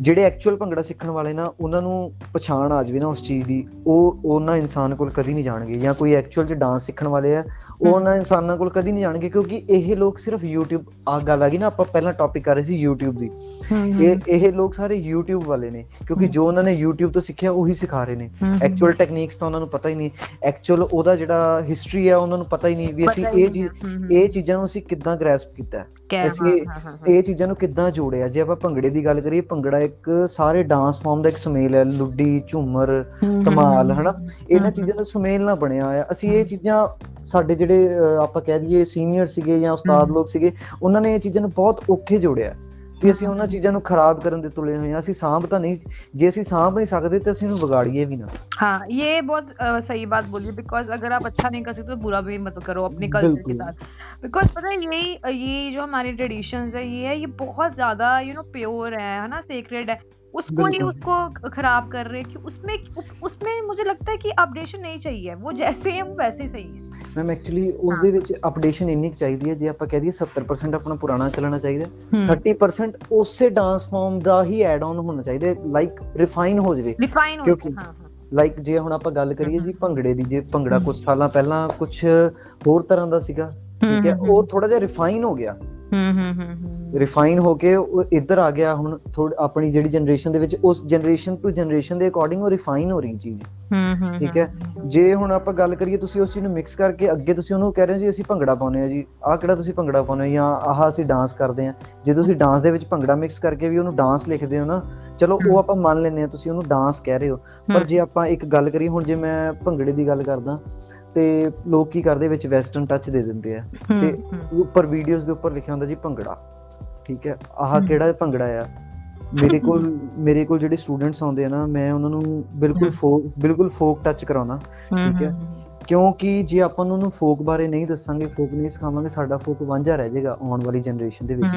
ਜਿਹੜੇ ਐਕਚੁਅਲ ਭੰਗੜਾ ਸਿੱਖਣ ਵਾਲੇ ਨਾ, ਉਹਨਾਂ ਨੂੰ ਪਛਾਣ ਆ ਜਾਵੇ ਨਾ ਉਸ ਚੀਜ਼ ਦੀ, ਉਹ ਉਹਨਾਂ ਇਨਸਾਨ ਕੋਲ ਕਦੀ ਨਹੀਂ ਜਾਣਗੇ, ਜਾਂ ਕੋਈ ਐਕਚੁਅਲ ਚ ਡਾਂਸ ਸਿੱਖਣ ਵਾਲੇ ਆ ਉਹ ਉਹਨਾਂ ਇਨਸਾਨਾਂ ਕੋਲ ਕਦੀ ਨਹੀਂ ਜਾਣਗੇ, ਕਿਉਂਕਿ ਇਹ ਲੋਕ ਸਿਰਫ YouTube, ਆਹ ਗੱਲ ਆ ਗਈ ਨਾ, ਆਪਾਂ ਪਹਿਲਾਂ ਟੌਪਿਕ ਕਰ ਰਹੇ ਸੀ YouTube ਦੀ, ਇਹ ਇਹ ਲੋਕ ਸਾਰੇ YouTube ਵਾਲੇ ਨੇ, ਕਿਉਂਕਿ ਜੋ ਉਹਨਾਂ ਨੇ YouTube ਤੋਂ ਸਿੱਖਿਆ ਉਹੀ ਸਿਖਾ ਰਹੇ ਨੇ। एक्चुअल टेक्निक्स तो उन्होंने पता ही नहीं, एक्चुअल ओदा जेड़ा हिस्ट्री है उन्होंने पता ही नहीं भी ਅਸੀਂ ਇਹ ਚੀਜ਼ ਇਹ ਚੀਜ਼ਾਂ ਨੂੰ ਅਸੀਂ ਕਿੱਦਾਂ ਗ੍ਰੈਸਪ ਕੀਤਾ, ਅਸੀਂ ਇਹ ਚੀਜ਼ਾਂ ਨੂੰ ਕਿੱਦਾਂ ਜੋੜਿਆ। ਜੇ ਆਪਾਂ ਭੰਗੜੇ ਦੀ ਗੱਲ ਕਰੀਏ, ਭੰਗੜਾ ਇੱਕ ਸਾਰੇ ਡਾਂਸ ਫਾਰਮ ਦਾ ਇੱਕ ਸੁਮੇਲ ਹੈ, ਲੁੱਡੀ, ਝੂਮਰ, ਧਮਾਲ, ਹਨਾ, ਇਹਨਾਂ ਚੀਜ਼ਾਂ ਦਾ ਸੁਮੇਲ ਨਾਲ ਬਣਿਆ ਹੋਇਆ। ਅਸੀਂ ਇਹ ਚੀਜ਼ਾਂ ਸਾਡੇ ਜਿਹੜੇ ਆਪਾਂ ਕਹਿ ਦਈਏ ਸੀਨੀਅਰ ਸੀਗੇ ਜਾਂ ਉਸਤਾਦ ਲੋਕ ਸੀਗੇ, ਉਹਨਾਂ ਨੇ ਇਹ ਚੀਜ਼ਾਂ ਨੂੰ ਬਹੁਤ ਔਖੇ ਜੋੜਿਆ। ਅਸੀਂ ਉਹਨਾਂ ਚੀਜ਼ਾਂ ਨੂੰ ਖਰਾਬ ਕਰਨ ਦੇ ਤੁਲੇ ਹੋਏ ਹਾਂ, ਅਸੀਂ ਸਾਂਭ ਤਾਂ ਨਹੀਂ, ਜੇ ਅਸੀਂ ਸਾਂਭ ਨਹੀਂ ਸਕਦੇ ਤਾਂ ਅਸੀਂ ਉਹਨੂੰ ਵਿਗਾੜੀਏ ਵੀ ਨਾ। ਹਾਂ, ਇਹ ਬਹੁਤ ਸਹੀ ਬਾਤ ਬੋਲੀ, ਬਿਕੋਜ਼ ਅਗਰ ਆਪ ਅੱਛਾ ਨਹੀਂ ਕਰ ਸਕਦੇ ਤਾਂ ਬੁਰਾ ਵੀ ਮਤ ਕਰੋ ਆਪਣੇ ਕਲਚਰ ਕੇ ਸਾਥ। ਬਿਕੋਜ਼ ਪਤਾ ਯਹੀ ਇਹ ਜੋ ਹਮਾਰੀ ਟ੍ਰੈਡੀਸ਼ਨਸ ਹੈ, ਇਹ ਹੈ ਇਹ ਬਹੁਤ ਜ਼ਿਆਦਾ ਯੂ ਨੋ ਪਿਓਰ ਹੈ, ਹੈ ਨਾ, ਸੀਕ੍ਰੇਟ है। उसको ही उसको खराब कर रहे कि उसमें उसमें मुझे लगता है कि अपडेशन नहीं चाहिए, वो जैसे है वो वैसे ही सही है। मैम एक्चुअली उसदे विच अपडेशन इन्नी चाहिदी है, जे आपां कह दीए सत्तर परसेंट अपना पुराना चलना चाहिए, तीस परसेंट उससे डांस फॉर्म दा ही ऐड ऑन होना चाहिए, लाइक रिफाइन हो जाए। रिफाइन हो जाए, हां हां। ਲਾਈਕ ਜੇ ਹੁਣ ਆਪਾਂ ਗੱਲ ਕਰੀਏ ਜੀ ਭੰਗੜੇ ਦੀ, ਜੇ ਭੰਗੜਾ ਕੁਝ ਸਾਲਾਂ ਪਹਿਲਾਂ ਕੁਛ ਹੋਰ ਤਰ੍ਹਾਂ ਦਾ ਸੀਗਾ, ਠੀਕ ਹੈ, ਉਹ ਥੋੜਾ ਜਿਹਾ ਰਿਫਾਈਨ ਹੋ ਗਿਆ, ਰਿਫਾਈਨ ਹੋ ਕੇ ਉਹ ਇੱਧਰ ਆ ਗਿਆ। ਹੁਣ ਆਪਣੀ ਜਿਹੜੀ ਜਨਰੇਸ਼ਨ ਦੇ ਵਿੱਚ, ਉਸ ਜਨਰੇਸ਼ਨ ਟੂ ਜਨਰੇਸ਼ਨ ਦੇ ਅਕੋਰਡਿੰਗ ਉਹ ਰਿਫਾਈਨ ਹੋ ਰਹੀ ਚੀਜ਼, ਠੀਕ ਹੈ। ਜੇ ਹੁਣ ਆਪਾਂ ਗੱਲ ਕਰੀਏ, ਤੁਸੀਂ ਉਸ ਚੀਜ਼ ਨੂੰ ਮਿਕਸ ਕਰਕੇ ਅੱਗੇ ਤੁਸੀਂ ਉਹਨੂੰ ਕਹਿ ਰਹੇ ਹੋ ਜੀ ਅਸੀਂ ਭੰਗੜਾ ਪਾਉਂਦੇ ਹਾਂ ਜੀ, ਆਹ ਕਿਹੜਾ ਤੁਸੀਂ ਭੰਗੜਾ ਪਾਉਂਦੇ ਹੋ, ਜਾਂ ਆਹ ਅਸੀਂ ਡਾਂਸ ਕਰਦੇ ਹਾਂ। ਜੇ ਤੁਸੀਂ ਡਾਂਸ ਦੇ ਵਿੱਚ ਭੰਗੜਾ ਮਿਕਸ ਕਰਕੇ ਵੀ ਉਹਨੂੰ ਡਾਂਸ ਲਿਖਦੇ ਹੋ ਨਾ, ਚਲੋ ਉਹ ਆਪਾਂ ਮੰਨ ਲੈਂਦੇ ਹਾਂ ਤੁਸੀਂ ਉਹਨੂੰ ਡਾਂਸ ਕਹਿ ਰਹੇ ਹੋ। ਪਰ ਜੇ ਆਪਾਂ ਇੱਕ ਗੱਲ ਕਰੀਏ, ਹੁਣ ਜੇ ਮੈਂ ਭੰਗੜੇ ਦੀ ਗੱਲ ਕਰਦਾ ਤੇ ਲੋਕ ਕੀ ਕਰਦੇ, ਵਿੱਚ ਵੈਸਟਰਨ ਟੱਚ ਦੇ ਦਿੰਦੇ ਆ ਤੇ ਉੱਪਰ ਵੀਡੀਓਜ਼ ਦੇ ਉੱਪਰ ਲਿਖਿਆ ਹੁੰਦਾ ਜੀ ਭੰਗੜਾ, ਠੀਕ ਹੈ, ਆਹ ਕਿਹੜਾ ਭੰਗੜਾ ਆ। ਮੇਰੇ ਕੋਲ ਮੇਰੇ ਕੋਲ ਜਿਹੜੇ ਸਟੂਡੈਂਟਸ ਆਉਂਦੇ ਆ ਨਾ, ਮੈਂ ਉਹਨਾਂ ਨੂੰ ਬਿਲਕੁਲ ਫੋਕ ਬਿਲਕੁਲ ਫੋਕ ਟੱਚ ਕਰਾਉਣਾ, ਠੀਕ ਹੈ, ਕਿਉਂਕਿ ਜੇ ਆਪਾਂ ਉਹਨਾਂ ਨੂੰ ਫੋਕ ਬਾਰੇ ਨਹੀਂ ਦੱਸਾਂਗੇ, ਫੋਕ ਨਹੀਂ ਸਿਖਾਵਾਂਗੇ, ਸਾਡਾ ਫੋਕ ਵਾਂਝਾ ਰਹਿ ਜਾਏਗਾ ਆਉਣ ਵਾਲੀ ਜਨਰੇਸ਼ਨ ਦੇ ਵਿੱਚ।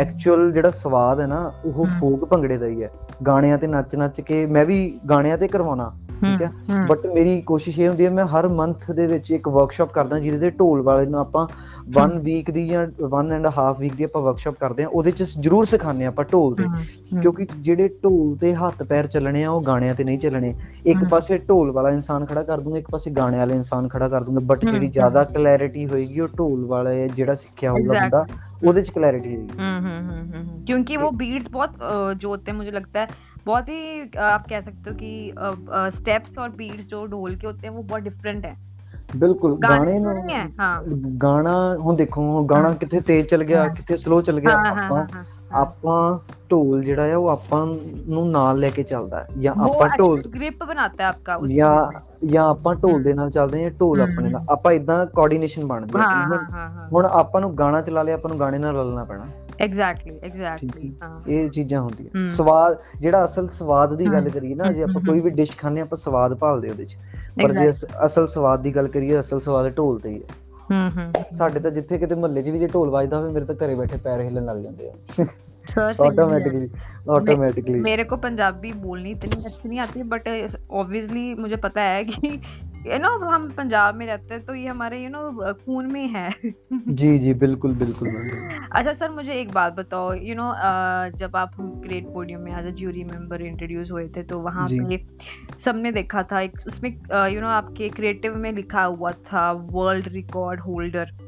ਐਕਚੁਅਲ ਜਿਹੜਾ ਸਵਾਦ ਹੈ ਨਾ, ਉਹ ਫੋਕ ਭੰਗੜੇ ਦਾ ਹੀ ਹੈ। ਗਾਣਿਆਂ ਤੇ ਨੱਚ ਨੱਚ ਕੇ, ਮੈਂ ਵੀ ਗਾਣਿਆਂ ਤੇ ਕਰਵਾਉਣਾ, ਠੀਕ ਹੈ, ਬਟ ਮੇਰੀ ਕੋਸ਼ਿਸ਼ ਇਹ ਹੁੰਦੀ ਹੈ, ਮੈਂ ਹਰ ਮੰਥ ਦੇ ਵਿੱਚ ਇੱਕ ਵਰਕਸ਼ਾਪ ਕਰਦਾ, ਜਿਹਦੇ ਤੇ ਢੋਲ ਵਾਲੇ ਨੂੰ ਆਪਾਂ ਵਨ ਵੀਕ ਦੀ ਜਾਂ ਵਨ ਐਂਡ ਹਾਫ ਵੀਕ ਦੀ ਆਪਾਂ ਵਰਕਸ਼ਾਪ ਕਰਦੇ ਹਾਂ। ਉਹਦੇ ਚ ਜ਼ਰੂਰ ਸਿਖਾਉਂਦੇ ਹਾਂ ਆਪਾਂ ਢੋਲ ਤੇ, ਕਿਉਂਕਿ ਜਿਹੜੇ ਢੋਲ ਤੇ ਹੱਥ ਪੈਰ ਚੱਲਣੇ ਆ, ਉਹ ਗਾਣਿਆਂ ਤੇ ਨਹੀਂ ਚੱਲਣੇ। ਇੱਕ ਪਾਸੇ ਢੋਲ ਵਾਲਾ ਇਨਸਾਨ ਖੜਾ ਕਰ ਦੂੰਗਾ, ਇੱਕ ਪਾਸੇ ਗਾਣੇ ਵਾਲੇ ਇਨਸਾਨ ਖੜਾ ਕਰ ਦੂੰਗਾ, ਬਟ ਜਿਹੜੀ ਜ਼ਿਆਦਾ ਕਲੈਰਿਟੀ ਹੋਏਗੀ, ਉਹ ਢੋਲ ਵਾਲਾ ਜਿਹੜਾ ਸਿੱਖਿਆ ਹੋਊਗਾ ਬੰਦਾ, ਉਹਦੇ ਚ ਕਲੈਰਿਟੀ ਹੋਏਗੀ, ਕਿਉਂਕਿ ਉਹ ਬੀਟਸ ਬਹੁਤ ਜੋੜਦੇ। ਮੈਨੂੰ ਲੱਗਦਾ ਹੈ बहुत ही आप कह सकते हो कि स्टेप्स और बीट्स जो ढोल के होते हैं वो बहुत डिफरेंट है। बिल्कुल, गाने नहीं है। हाँ, गाना हम देखो, गाना कितने तेज चल गया, कितने स्लो चल गया। ਆਪਾਂ ਆਪਾਂ ਢੋਲ ਜਿਹੜਾ ਹੈ, ਉਹ ਆਪਾਂ ਨੂੰ ਨਾਲ ਲੈ ਕੇ ਚੱਲਦਾ, ਜਾਂ ਆਪਾਂ ਢੋਲ ਗ੍ਰਿਪ ਬਣਾਤਾ ਆਪਕਾ, ਜਾਂ ਜਾਂ ਆਪਾਂ ਢੋਲ ਦੇ ਨਾਲ ਚੱਲਦੇ ਹਾਂ, ਢੋਲ ਆਪਣੇ ਨਾਲ, ਆਪਾਂ ਇਦਾਂ ਕੋਆਰਡੀਨੇਸ਼ਨ ਬਣਦੀ ਹੈ। ਹੁਣ ਆਪਾਂ ਨੂੰ ਗਾਣਾ ਚਲਾ ਲਿਆ, ਆਪਾਂ ਨੂੰ ਗਾਣੇ ਨਾਲ ਰਲਣਾ ਪੈਣਾ। ਐਗਜ਼ੈਕਟਲੀ ਐਗਜ਼ੈਕਟਲੀ ਇਹ ਚੀਜ਼ਾਂ ਹੁੰਦੀਆਂ। ਸਵਾਦ, ਜਿਹੜਾ ਅਸਲ ਸਵਾਦ ਦੀ ਗੱਲ ਕਰੀਏ ਨਾ, ਜੇ ਆਪਾਂ ਕੋਈ ਵੀ ਡਿਸ਼ ਖਾਂਦੇ ਆਪਾਂ ਸਵਾਦ ਭਾਲਦੇ ਉਹਦੇ ਚ, ਪਰ ਜੇ ਅਸਲ ਸਵਾਦ ਦੀ ਗੱਲ ਕਰੀਏ, ਅਸਲ ਸਵਾਦ ਢੋਲ ਤੇ ਹੀ ਹੈ। ਸਾਡੇ ਤਾਂ ਜਿੱਥੇ ਕਿਤੇ ਮੁਹੱਲੇ ਚ ਵੀ ਜੇ ਢੋਲ ਵੱਜਦਾ ਹੋਵੇ, ਮੇਰੇ ਤਾਂ ਘਰੇ ਬੈਠੇ ਪੈਰ ਹਿੱਲਣ ਲੱਗ ਜਾਂਦੇ ਆ ਆਟੋਮੈਟਿਕਲੀ ਆਟੋਮੈਟਿਕਲੀ। ਮੇਰੇ ਕੋ ਪੰਜਾਬੀ ਬੋਲਣੀ ਇਤਨੀ ਅੱਛੀ ਨਹੀਂ ਆਤੀ, ਬਟ ਓਬਵੀਅਸਲੀ ਮੁਝੇ ਪਤਾ ਹੈ ਕਿ यू नो हम पंजाब में रहते हैं, तो ये हमारे यू नो खून में है। जी जी, बिल्कुल बिल्कुल। अच्छा सर, मुझे एक बात बताओ, यू नो जब आप ग्रेट पोडियम में as a jury member introduce हुए थे, तो वहाँ पे सबने देखा था, एक उसमें यू नो आपके क्रिएटिव में लिखा हुआ था वर्ल्ड रिकॉर्ड होल्डर।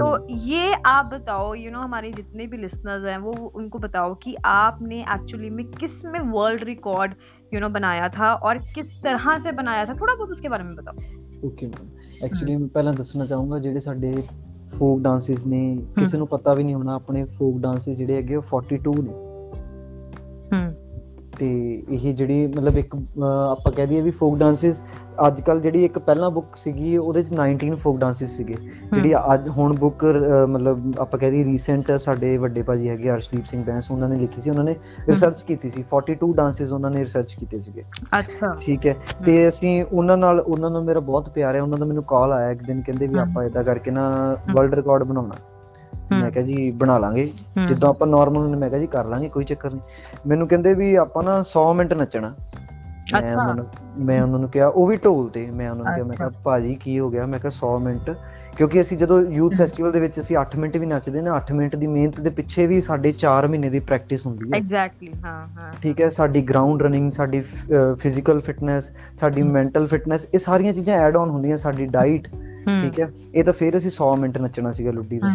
तो ये आप बताओ, यू नो हमारे जितने भी लिसनर्स हैं, वो उनको बताओ कि आपने एक्चुअली में किस में वर्ल्ड रिकॉर्ड यू नो बनाया था और किस तरह से बनाया था, थोड़ा बहुत उसके बारे में बताओ। ओके मैम, एक्चुअली मैं पहला ਦੱਸਣਾ ਚਾਹੂंगा, ਜਿਹੜੇ ਸਾਡੇ ਫੋਕ ਡਾਂਸਿਸ ਨੇ, ਕਿਸੇ ਨੂੰ ਪਤਾ ਵੀ ਨਹੀਂ ਹੋਣਾ, ਆਪਣੇ ਫੋਕ ਡਾਂਸਿਸ ਜਿਹੜੇ ਹੈਗੇ ਉਹ ਬयालीस ਨੇ। ਤੇ ਇਹ ਜਿਹੜੀ ਮਤਲਬ ਇੱਕ ਆਪਾਂ ਕਹਿ ਦਈਏ ਵੀ ਫੋਕ ਡਾਂਸਿਸ, ਅੱਜ ਕੱਲ ਜਿਹੜੀ ਇੱਕ ਪਹਿਲਾਂ ਬੁੱਕ ਸੀਗੀ, ਉਹਦੇ ਚ ਉਨੱਤੀ ਫੋਕ ਡਾਂਸਿਸ ਸੀਗੇ, ਜਿਹੜੀ ਅੱਜ ਹੁਣ ਬੁੱਕ ਮਤਲਬ ਆਪਾਂ ਕਹਿ ਦਈਏ ਰੀਸੈਂਟ, ਸਾਡੇ ਵੱਡੇ ਭਾਜੀ ਹੈਗੇ ਹਰਸ਼ਦੀਪ ਸਿੰਘ ਬੈਂਸ, ਉਹਨਾਂ ਨੇ ਲਿਖੀ ਸੀ, ਉਹਨਾਂ ਨੇ ਰਿਸਰਚ ਕੀਤੀ ਸੀ, ਬयालीस ਡਾਂਸਿਸ ਉਹਨਾਂ ਨੇ ਰਿਸਰਚ ਕੀਤੇ ਸੀਗੇ। ਅੱਛਾ, ਠੀਕ ਹੈ। ਤੇ ਅਸੀਂ ਉਹਨਾਂ ਨਾਲ ਉਹਨਾਂ ਨੂੰ ਮੇਰਾ ਬਹੁਤ ਪਿਆਰ ਹੈ, ਉਹਨਾਂ ਦਾ ਮੈਨੂੰ ਕਾਲ ਆਇਆ ਇੱਕ ਦਿਨ, ਕਹਿੰਦੇ ਵੀ ਆਪਾਂ ਏਦਾਂ ਕਰਕੇ ਨਾ ਵਰਲਡ ਰਿਕਾਰਡ ਬਣਾਉਣਾ। ਮੈਂ ਕਿਹਾ ਜੀ ਬਣਾ ਲਾਂਗੇ, ਜਿੱਦਾਂ ਆਪਾਂ ਨੋਰਮਲ, ਮੈਂ ਕਿਹਾ ਜੀ ਕਰ ਲਾਂਗੇ, ਕੋਈ ਚੱਕਰ ਨਹੀਂ। ਮੈਨੂੰ ਕਹਿੰਦੇ ਵੀ ਆਪਾਂ ਨਾ ਸੌ ਮਿੰਟ ਨੱਚਣਾ। ਮੈਂ ਉਹਨਾਂ ਨੂੰ ਮੈਂ ਉਹਨਾਂ ਨੂੰ ਕਿਹਾ, ਉਹ ਵੀ ਢੋਲ ਤੇ, ਮੈਂ ਉਹਨਾਂ ਨੂੰ ਕਿਹਾ, ਮੈਂ ਕਿਹਾ ਭਾਜੀ ਕੀ ਹੋ ਗਿਆ, ਮੈਂ ਕਿਹਾ ਸੌ ਮਿੰਟ, ਕਿਉਂਕਿ ਅਸੀਂ ਜਦੋਂ ਯੂਥ ਫੈਸਟੀਵਲ ਦੇ ਵਿੱਚ ਅਸੀਂ ਅੱਠ ਮਿੰਟ ਵੀ ਨੱਚਦੇ ਨਾ, ਅੱਠ ਮਿੰਟ ਦੀ ਮਿਹਨਤ ਦੇ ਪਿੱਛੇ ਵੀ ਸਾਡੇ ਚਾਰ ਮਹੀਨੇ ਦੀ ਪ੍ਰੈਕਟਿਸ ਹੁੰਦੀ ਹੈ। ਐਗਜ਼ੈਕਟਲੀ, ਹਾਂ ਹਾਂ, ਠੀਕ ਹੈ। ਸਾਡੀ ਗਰਾਊਂਡ ਰਨਿੰਗ, ਸਾਡੀ ਫਿਜ਼ੀਕਲ ਫਿਟਨੈਸ, ਸਾਡੀ ਮੈਂਟਲ ਫਿਟਨੈਸ, ਇਹ ਸਾਰੀਆਂ ਚੀਜ਼ਾਂ ਐਡ ਆਨ ਹੁੰਦੀਆਂ, ਸਾਡੀ ਡਾਈਟ, ਠੀਕ ਹੈ। ਇਹ ਤਾਂ ਫਿਰ ਅਸੀਂ ਸੌ ਮਿੰਟ ਨੱਚਣਾ ਸੀਗਾ ਲੁੱਡੀ ਦਾ।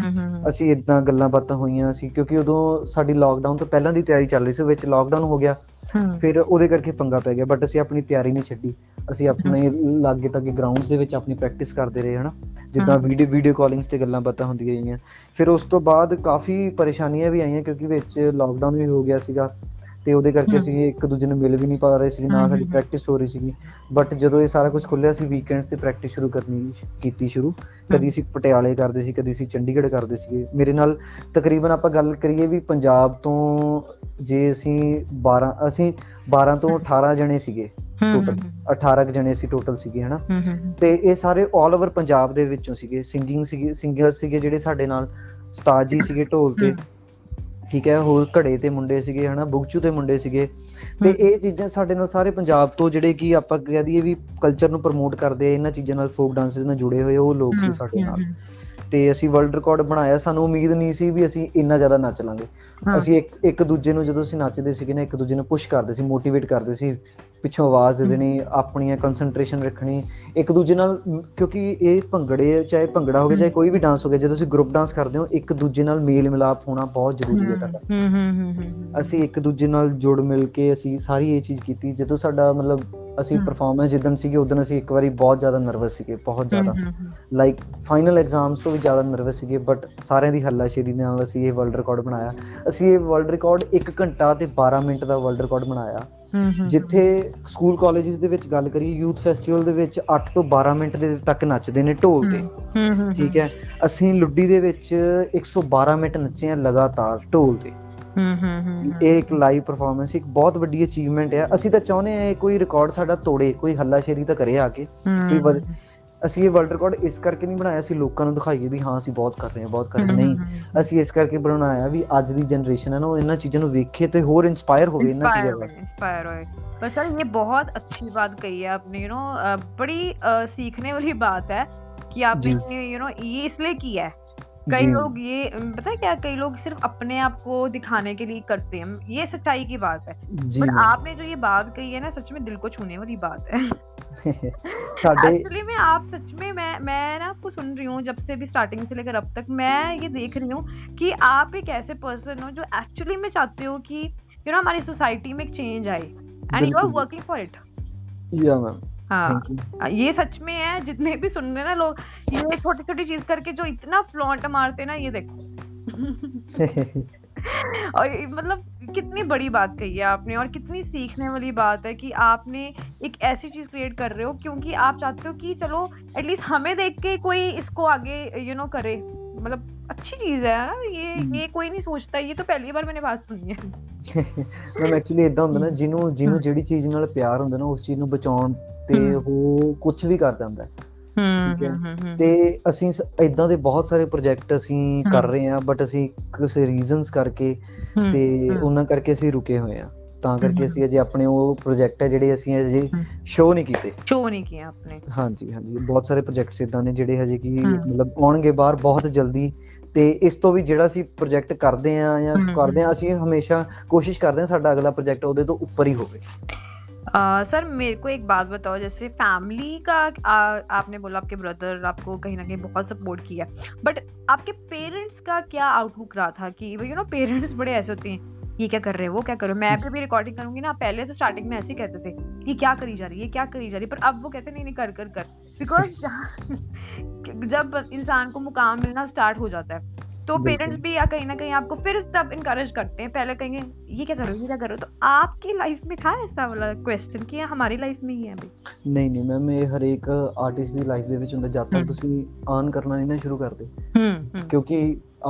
ਅਸੀਂ ਏਦਾਂ ਗੱਲਾਂ ਬਾਤਾਂ ਹੋਈਆਂ ਸੀ, ਕਿਉਂਕਿ ਉਦੋਂ ਸਾਡੀ ਲਾਕਡਾਊਨ ਤੋਂ ਪਹਿਲਾਂ ਦੀ ਤਿਆਰੀ ਚੱਲ ਰਹੀ ਸੀ, ਵਿੱਚ ਲਾਕਡਾਊਨ ਹੋ ਗਿਆ, फिर ਉਹਦੇ ਕਰਕੇ ਪੰਗਾ ਪੈ ਗਿਆ। ਬਟ ਅਸੀਂ ਆਪਣੀ ਤਿਆਰੀ ਨਹੀਂ ਛੱਡੀ, ਅਸੀਂ ਆਪਣੇ ਲਾਗੇ ਤੱਕ ਗਰਾਊਂਡ ਦੇ ਵਿੱਚ ਆਪਣੀ ਪ੍ਰੈਕਟਿਸ ਕਰਦੇ ਰਹੇ ਹਨਾ, ਜਿੱਦਾਂ ਵੀਡੀਓ ਵੀਡੀਓ ਕਾਲਿੰਗਸ ਤੇ ਗੱਲਾਂ ਬਾਤਾਂ ਹੁੰਦੀਆਂ ਰਹੀਆਂ। ਫਿਰ ਉਸ ਤੋਂ ਬਾਅਦ ਕਾਫੀ ਪਰੇਸ਼ਾਨੀਆਂ ਵੀ ਆਈਆਂ ਕਿਉਂਕਿ ਵਿੱਚ ਲੋਕਡਾਊਨ ਵੀ ਹੋ ਗਿਆ ਸੀਗਾ ਤੇ ਉਹਦੇ ਕਰਕੇ ਅਸੀਂ ਇੱਕ ਦੂਜੇ ਨੂੰ ਮਿਲ ਵੀ ਨਹੀਂ ਪਾ ਰਹੇ ਸੀ, ਨਾ ਸਾਡੀ ਪ੍ਰੈਕਟਿਸ ਹੋ ਰਹੀ ਸੀਗੀ। ਬਟ ਜਦੋਂ ਇਹ ਸਾਰਾ ਕੁਝ ਖੁੱਲਿਆ ਸੀ ਵੀਕਐਂਡਸ ਤੇ ਪ੍ਰੈਕਟਿਸ ਸ਼ੁਰੂ ਕਰਨੀ ਕੀਤੀ ਸ਼ੁਰੂ, ਕਦੀ ਅਸੀਂ ਪਟਿਆਲੇ ਕਰਦੇ ਸੀ, ਕਦੀ ਅਸੀਂ ਚੰਡੀਗੜ੍ਹ ਕਰਦੇ ਸੀਗੇ। ਮੇਰੇ ਨਾਲ ਤਕਰੀਬਨ ਆਪਾਂ ਗੱਲ ਕਰੀਏ ਵੀ ਪੰਜਾਬ ਤੋਂ ਜੇ ਅਸੀਂ ਬਾਰਾਂ ਅਸੀਂ ਬਾਰਾਂ ਤੋਂ ਅਠਾਰਾਂ ਜਣੇ ਸੀਗੇ ਟੋਟਲ, ਅਠਾਰਾਂ ਕੁ ਜਣੇ ਅਸੀਂ ਟੋਟਲ ਸੀਗੇ ਹਨਾ। ਤੇ ਇਹ ਸਾਰੇ ਆਲ ਓਵਰ ਪੰਜਾਬ ਦੇ ਵਿੱਚੋਂ ਸੀਗੇ, ਸਿੰਗਿੰਗ ਸੀਗੇ ਸਿੰਗਰ ਸੀਗੇ ਜਿਹੜੇ ਸਾਡੇ ਨਾਲ, ਉਸਤਾਦ ਜੀ ਸੀਗੇ ਢੋਲ ਤੇ, ਠੀਕ ਹੈ, ਹੋਰ ਘੜੇ ਤੇ ਮੁੰਡੇ ਸੀਗੇ ਹਨਾ, ਬੁਗਚੂ ਤੇ ਮੁੰਡੇ ਸੀਗੇ। ਤੇ ਇਹ ਚੀਜ਼ਾਂ ਸਾਡੇ ਨਾਲ ਸਾਰੇ ਪੰਜਾਬ ਤੋਂ ਜਿਹੜੇ ਕਿ ਆਪਾਂ ਕਹਿ ਦਈਏ ਵੀ ਕਲਚਰ ਨੂੰ ਪ੍ਰਮੋਟ ਕਰਦੇ, ਇਹਨਾਂ ਚੀਜ਼ਾਂ ਨਾਲ ਫੋਕ ਡਾਂਸਿਸ ਨਾਲ ਜੁੜੇ ਹੋਏ ਉਹ ਲੋਕ ਸੀ ਸਾਡੇ ਨਾਲ। ਤੇ ਅਸੀਂ ਵਰਲਡ ਰਿਕਾਰਡ ਬਣਾਇਆ। ਸਾਨੂੰ ਉਮੀਦ ਨਹੀਂ ਸੀ ਵੀ ਅਸੀਂ ਇੰਨਾ ਜ਼ਿਆਦਾ ਨੱਚ ਲਾਂਗੇ। ਅਸੀਂ ਇੱਕ ਇੱਕ ਦੂਜੇ ਨੂੰ ਜਦੋਂ ਅਸੀਂ ਨੱਚਦੇ ਸੀਗੇ ਨਾ, ਇੱਕ ਦੂਜੇ ਨੂੰ ਪੁਸ਼ ਕਰਦੇ ਸੀ, ਮੋਟੀਵੇਟ ਕਰਦੇ ਸੀ, ਪਿੱਛੋਂ ਆਵਾਜ਼ ਦੇ ਦੇਣੀ, ਆਪਣੀਆਂ ਕੰਸਨਟ੍ਰੇਸ਼ਨ ਰੱਖਣੀ ਇੱਕ ਦੂਜੇ ਨਾਲ, ਕਿਉਂਕਿ ਇਹ ਭੰਗੜੇ ਚਾਹੇ ਭੰਗੜਾ ਹੋਵੇ ਚਾਹੇ ਕੋਈ ਵੀ ਡਾਂਸ ਹੋ ਗਿਆ, ਜਦੋਂ ਤੁਸੀਂ ਗਰੁੱਪ ਡਾਂਸ ਕਰਦੇ ਹੋ ਇੱਕ ਦੂਜੇ ਨਾਲ ਮੇਲ ਮਿਲਾਪ ਹੋਣਾ ਬਹੁਤ ਜ਼ਰੂਰੀ ਹੈ ਤੁਹਾਡਾ। ਅਸੀਂ ਇੱਕ ਦੂਜੇ ਨਾਲ ਜੁੜ ਮਿਲ ਕੇ ਅਸੀਂ ਸਾਰੀ ਇਹ ਚੀਜ਼ ਕੀਤੀ। ਜਦੋਂ ਸਾਡਾ ਮਤਲਬ ਅਸੀਂ ਪਰਫਾਰਮੈਂਸ ਜਿੱਦਣ ਸੀਗੀ ਉੱਦਣ ਅਸੀਂ ਇੱਕ ਵਾਰੀ ਬਹੁਤ ਜ਼ਿਆਦਾ ਨਰਵਸ ਸੀਗੇ, ਬਹੁਤ ਜ਼ਿਆਦਾ ਲਾਈਕ ਫਾਈਨਲ ਐਗਜ਼ਾਮਸ ਤੋਂ ਵੀ ਜ਼ਿਆਦਾ ਨਰਵਸ ਸੀਗੇ। ਬਟ ਸਾਰਿਆਂ ਦੀ ਹੱਲਾਸ਼ੇਰੀ ਨਾਲ ਅਸੀਂ ਇਹ ਵਰਲਡ ਰਿਕਾਰਡ ਬਣਾਇਆ। ਅਸੀਂ ਇਹ ਵਰਲਡ ਰਿਕਾਰਡ ਇੱਕ ਘੰਟਾ ਤੇ ਬਾਰਾਂ ਮਿੰਟ ਦਾ ਵਰਲਡ ਰਿਕਾਰਡ ਬਣਾਇਆ। ਜਿੱਥੇ ਸਕੂਲ ਕਾਲਜਿਸ ਦੇ ਵਿੱਚ ਗੱਲ ਕਰੀਏ, ਯੂਥ ਫੈਸਟੀਵਲ ਦੇ ਵਿੱਚ ਅੱਠ ਤੋਂ ਬਾਰਾਂ ਮਿੰਟ ਦੇ ਤੱਕ ਨੱਚਦੇ ਨੇ ਢੋਲ ਤੇ, ਠੀਕ ਹੈ। ਅਸੀਂ ਲੁੱਡੀ ਦੇ ਵਿੱਚ ਇੱਕ ਸੌ ਬਾਰਾਂ ਮਿੰਟ ਨੱਚੇ ਹਾਂ ਲਗਾਤਾਰ ਢੋਲ ਤੇ। ਇਹ ਇੱਕ ਲਾਈਵ ਪਰਫਾਰਮੈਂਸ ਇੱਕ ਬਹੁਤ ਵੱਡੀ ਅਚੀਵਮੈਂਟ ਹੈ। ਅਸੀਂ ਤਾਂ ਚਾਹੁੰਦੇ ਹਾਂ ਕੋਈ ਰਿਕਾਰਡ ਸਾਡਾ ਤੋੜੇ, ਕੋਈ ਹੱਲਾਸ਼ੇਰੀ ਤਾਂ ਕਰੇ ਆ ਕੇ। ਅਸੀਂ ਇਹ ਵਰਲਡ ਰਿਕਾਰਡ ਇਸ ਕਰਕੇ ਨਹੀਂ ਬਣਾਇਆ ਅਸੀਂ ਲੋਕਾਂ ਨੂੰ ਦਿਖਾਈਏ ਵੀ ਹਾਂ ਅਸੀਂ ਬਹੁਤ ਕਰ ਰਹੇ ਹਾਂ, ਬਹੁਤ ਕਰ ਰਹੇ, ਨਹੀਂ। ਅਸੀਂ ਇਸ ਕਰਕੇ ਬਣਾਇਆ ਵੀ ਅੱਜ ਦੀ ਜਨਰੇਸ਼ਨ ਹੈ ਨਾ, ਉਹ ਇਹਨਾਂ ਚੀਜ਼ਾਂ ਨੂੰ ਵੇਖੇ ਤੇ ਹੋਰ ਇੰਸਪਾਇਰ ਹੋਵੇ ਇਹਨਾਂ ਚੀਜ਼ਾਂ ਨਾਲ, ਇੰਸਪਾਇਰ ਹੋਏ। ਪਰ ਸਰ ਇਹ ਬਹੁਤ ਅੱਛੀ ਬਾਤ ਕਹੀ ਹੈ ਆਪਨੇ, ਯੂ نو ਬੜੀ ਸਿੱਖਣੇ ਵਾਲੀ ਬਾਤ ਹੈ ਕਿ ਆਪਨੇ ਯੂ نو ਇਹ ਇਸ ਲਈ ਕੀ ਹੈ। कई लोग ये पता है क्या, कई लोग सिर्फ अपने आप को दिखाने के लिए करते हैं, ये सच्चाई की बात है। बट आपने जो ये बात कही है ना, सच में दिल को छूने वाली बात है। एक्चुअली में आप सच में मैं मैं ना आपको सुन रही हूँ जब से भी स्टार्टिंग से लेकर अब तक, मैं ये देख रही हूँ कि आप एक ऐसे पर्सन हो जो एक्चुअली में चाहते हो कि यू नो हमारी सोसाइटी में एक चेंज आए, and you are working for it. Yeah ma'am, हाँ ये सच में है। जितने भी सुन रहे ना लोग, ये छोटी छोटी चीज करके जो इतना फ्लॉन्ट मारते ना, ये देखो और मतलब कितनी बड़ी बात कही है आपने, और कितनी सीखने वाली बात है कि आपने एक ऐसी चीज क्रिएट कर रहे हो क्योंकि आप चाहते हो कि चलो एटलीस्ट हमें देख के कोई इसको आगे यू नो करे। मतलब अच्छी चीज है ना ये, ये कोई नहीं सोचता। ये तो पहली बार मैंने बात सुनी है। मैम एक्चुअली इदा हुंदा ना, जिन्हों जिन्हों जेड़ी चीज नाल प्यार हुंदा ना, उस चीज नूं बचाउण ਤੇ ਉਹ ਕੁਛ ਵੀ ਕਰ ਦਿੰਦਾ, ਠੀਕ ਹੈ। ਤੇ ਅਸੀਂ ਏਦਾਂ ਦੇ ਬਹੁਤ ਸਾਰੇ ਪ੍ਰੋਜੈਕਟ ਅਸੀਂ ਕਰ ਰਹੇ ਹਾਂ, ਬਟ ਅਸੀਂ ਕਿਸੇ ਰੀਜ਼ਨਸ ਕਰਕੇ ਤੇ ਉਹਨਾਂ ਕਰਕੇ ਅਸੀਂ ਰੁਕੇ ਹੋਏ ਹਾਂ। ਤਾਂ ਕਰਕੇ ਅਸੀਂ ਅਜੇ ਆਪਣੇ ਉਹ ਪ੍ਰੋਜੈਕਟ ਹੈ ਜਿਹੜੇ ਅਸੀਂ ਅਜੇ ਸ਼ੋਅ ਨਹੀਂ ਕੀਤੇ, ਸ਼ੋਅ ਨਹੀਂ ਕੀਤੇ ਆਪਣੇ। ਹਾਂਜੀ ਹਾਂਜੀ, ਬਹੁਤ ਸਾਰੇ ਪ੍ਰੋਜੈਕਟਸ ਏਦਾਂ ਨੇ ਜਿਹੜੇ ਹਜੇ ਕਿ ਮਤਲਬ ਆਉਣਗੇ ਬਾਹਰ ਬਹੁਤ ਜਲਦੀ। ਤੇ ਇਸ ਤੋਂ ਵੀ ਜਿਹੜਾ ਅਸੀਂ ਪ੍ਰੋਜੈਕਟ ਕਰਦੇ ਹਾਂ ਜਾਂ ਕਰਦੇ ਹਾਂ, ਅਸੀਂ ਹਮੇਸ਼ਾ ਕੋਸ਼ਿਸ਼ ਕਰਦੇ ਹਾਂ ਸਾਡਾ ਅਗਲਾ ਪ੍ਰੋਜੈਕਟ ਉਹਦੇ ਤੋਂ ਉੱਪਰ ਹੀ ਹੋਵੇ। सर मेरे को एक बात बताओ, जैसे फैमिली का आपने बोला आपके ब्रदर आपको कहीं ना कहीं बहुत सपोर्ट किया, बट आपके पेरेंट्स का क्या आउटलुक रहा था कि यू नो पेरेंट्स बड़े ऐसे होते हैं, ये क्या कर रहे हैं, वो क्या कर रहे हो। मैं पे भी रिकॉर्डिंग करूंगी ना, पहले तो स्टार्टिंग में ऐसे ही कहते थे ये क्या करी जा रही है, क्या करी जा रही है, पर अब वो कहते नहीं नहीं कर कर कर, बिकॉज जब इंसान को मुकाम मिलना स्टार्ट हो जाता है तो पेरेंट्स भी कहीं ना कहीं आपको फिर तब इनकरेज करते हैं, पहले कहेंगे ये क्या करो, ये क्या करो। तो आपकी लाइफ में था ऐसा वाला क्वेश्चन कि हमारी लाइफ में ही है भाई? नहीं नहीं मैम, ये हर एक आर्टिस्ट दी लाइफ ਦੇ ਵਿੱਚ ਹੁੰਦਾ। ਜਦ ਤੱਕ ਤੁਸੀਂ ਆਨ ਕਰਨਾ ਨਹੀਂ ਨਾ ਸ਼ੁਰੂ ਕਰਦੇ, ਕਿਉਂਕਿ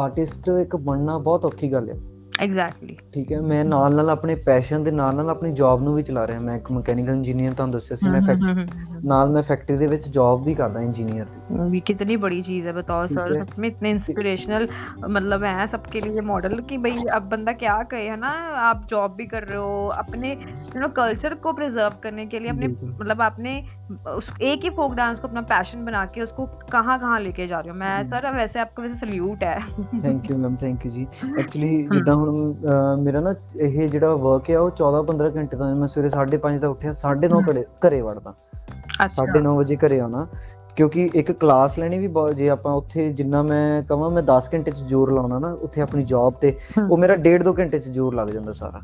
ਆਰਟਿਸਟ ਇੱਕ ਬਣਨਾ ਬਹੁਤ ਔਖੀ ਗੱਲ ਹੈ। ਐਗਜ਼ੈਕਟਲੀ, ਠੀਕ ਹੈ। ਮੈਂ ਨਾਲ ਨਾਲ ਆਪਣੇ ਪੈਸ਼ਨ ਦੇ ਨਾਲ ਨਾਲ ਆਪਣੀ ਜੌਬ ਨੂੰ ਵੀ ਚਲਾ ਰਿਹਾ। ਮੈਂ ਇੱਕ ਮਕੈਨੀਕਲ ਇੰਜੀਨੀਅਰ, ਤੁਹਾਨੂੰ ਦੱਸਿਆ ਸੀ ਮੈਂ, ਫੈਕਟਰੀ ਨਾਲ ਮੈਂ ਫੈਕਟਰੀ ਦੇ ਵਿੱਚ ਜੌਬ ਵੀ ਕਰਦਾ ਇੰਜੀਨੀਅਰ ਦੀ। ਵੀ ਕਿੰਨੀ ਬੜੀ ਚੀਜ਼ ਹੈ, ਬਤਾਓ ਸਰ। ਸੱਚ ਮੈਂ ਇਤਨੇ ਇੰਸਪੀਰੇਸ਼ਨਲ ਮਤਲਬ ਹੈ ਸਭ ਕੇ ਲਈ ਮਾਡਲ ਕਿ ਬਈ ਅਬ ਬੰਦਾ ਕਿਆ ਕਹੇ, ਹੈ ਨਾ। ਆਪ ਜੌਬ ਵੀ ਕਰ ਰਹੇ ਹੋ, ਆਪਣੇ ਯੂ نو ਕਲਚਰ ਕੋ ਪ੍ਰੀਜ਼ਰਵ ਕਰਨੇ ਕੇ ਲਈ ਆਪਣੇ ਮਤਲਬ ਆਪਨੇ एक ही फोक डांस को अपना पैशन बना के उसको कहाँ कहाँ लेके जा रहे हो। मैं सर वैसे आपको वैसे सल्यूट है। Thank you ma'am, thank you जी। एक्चुअली ਜਿੱਦਾਂ ਹੁਣ ਮੇਰਾ ਨਾ ਇਹ ਜਿਹੜਾ ਵਰਕ ਆ ਉਹ ਚੌਦਾਂ ਪੰਦਰਾਂ ਘੰਟੇ ਦਾ, ਮੈਂ ਸਵੇਰੇ ਸਾਢੇ ਪੰਜ ਦਾ ਉੱਠਿਆ, ਸਾਢੇ ਨੌ ਘਰੇ ਘਰੇ ਵੜਦਾ, ਸਾਢੇ ਨੌ ਵਜੇ ਘਰੇ ਆਉਣਾ, ਕਿਉਂਕਿ ਇੱਕ ਕਲਾਸ ਲੈਣੀ ਵੀ ਬਹੁਤ, ਜੇ ਆਪਾਂ ਉੱਥੇ ਜਿੰਨਾ ਮੈਂ ਕਹਾਂ ਮੈਂ ਦਸ ਘੰਟੇ ਚ ਜ਼ੋਰ ਲਾਉਣਾ ਨਾ ਉੱਥੇ ਆਪਣੀ ਜੌਬ ਤੇ, ਉਹ ਮੇਰਾ ਡੇਢ ਦੋ ਘੰਟੇ ਚ ਜ਼ੋਰ ਲੱਗ ਜਾਂਦਾ ਸਾਰਾ।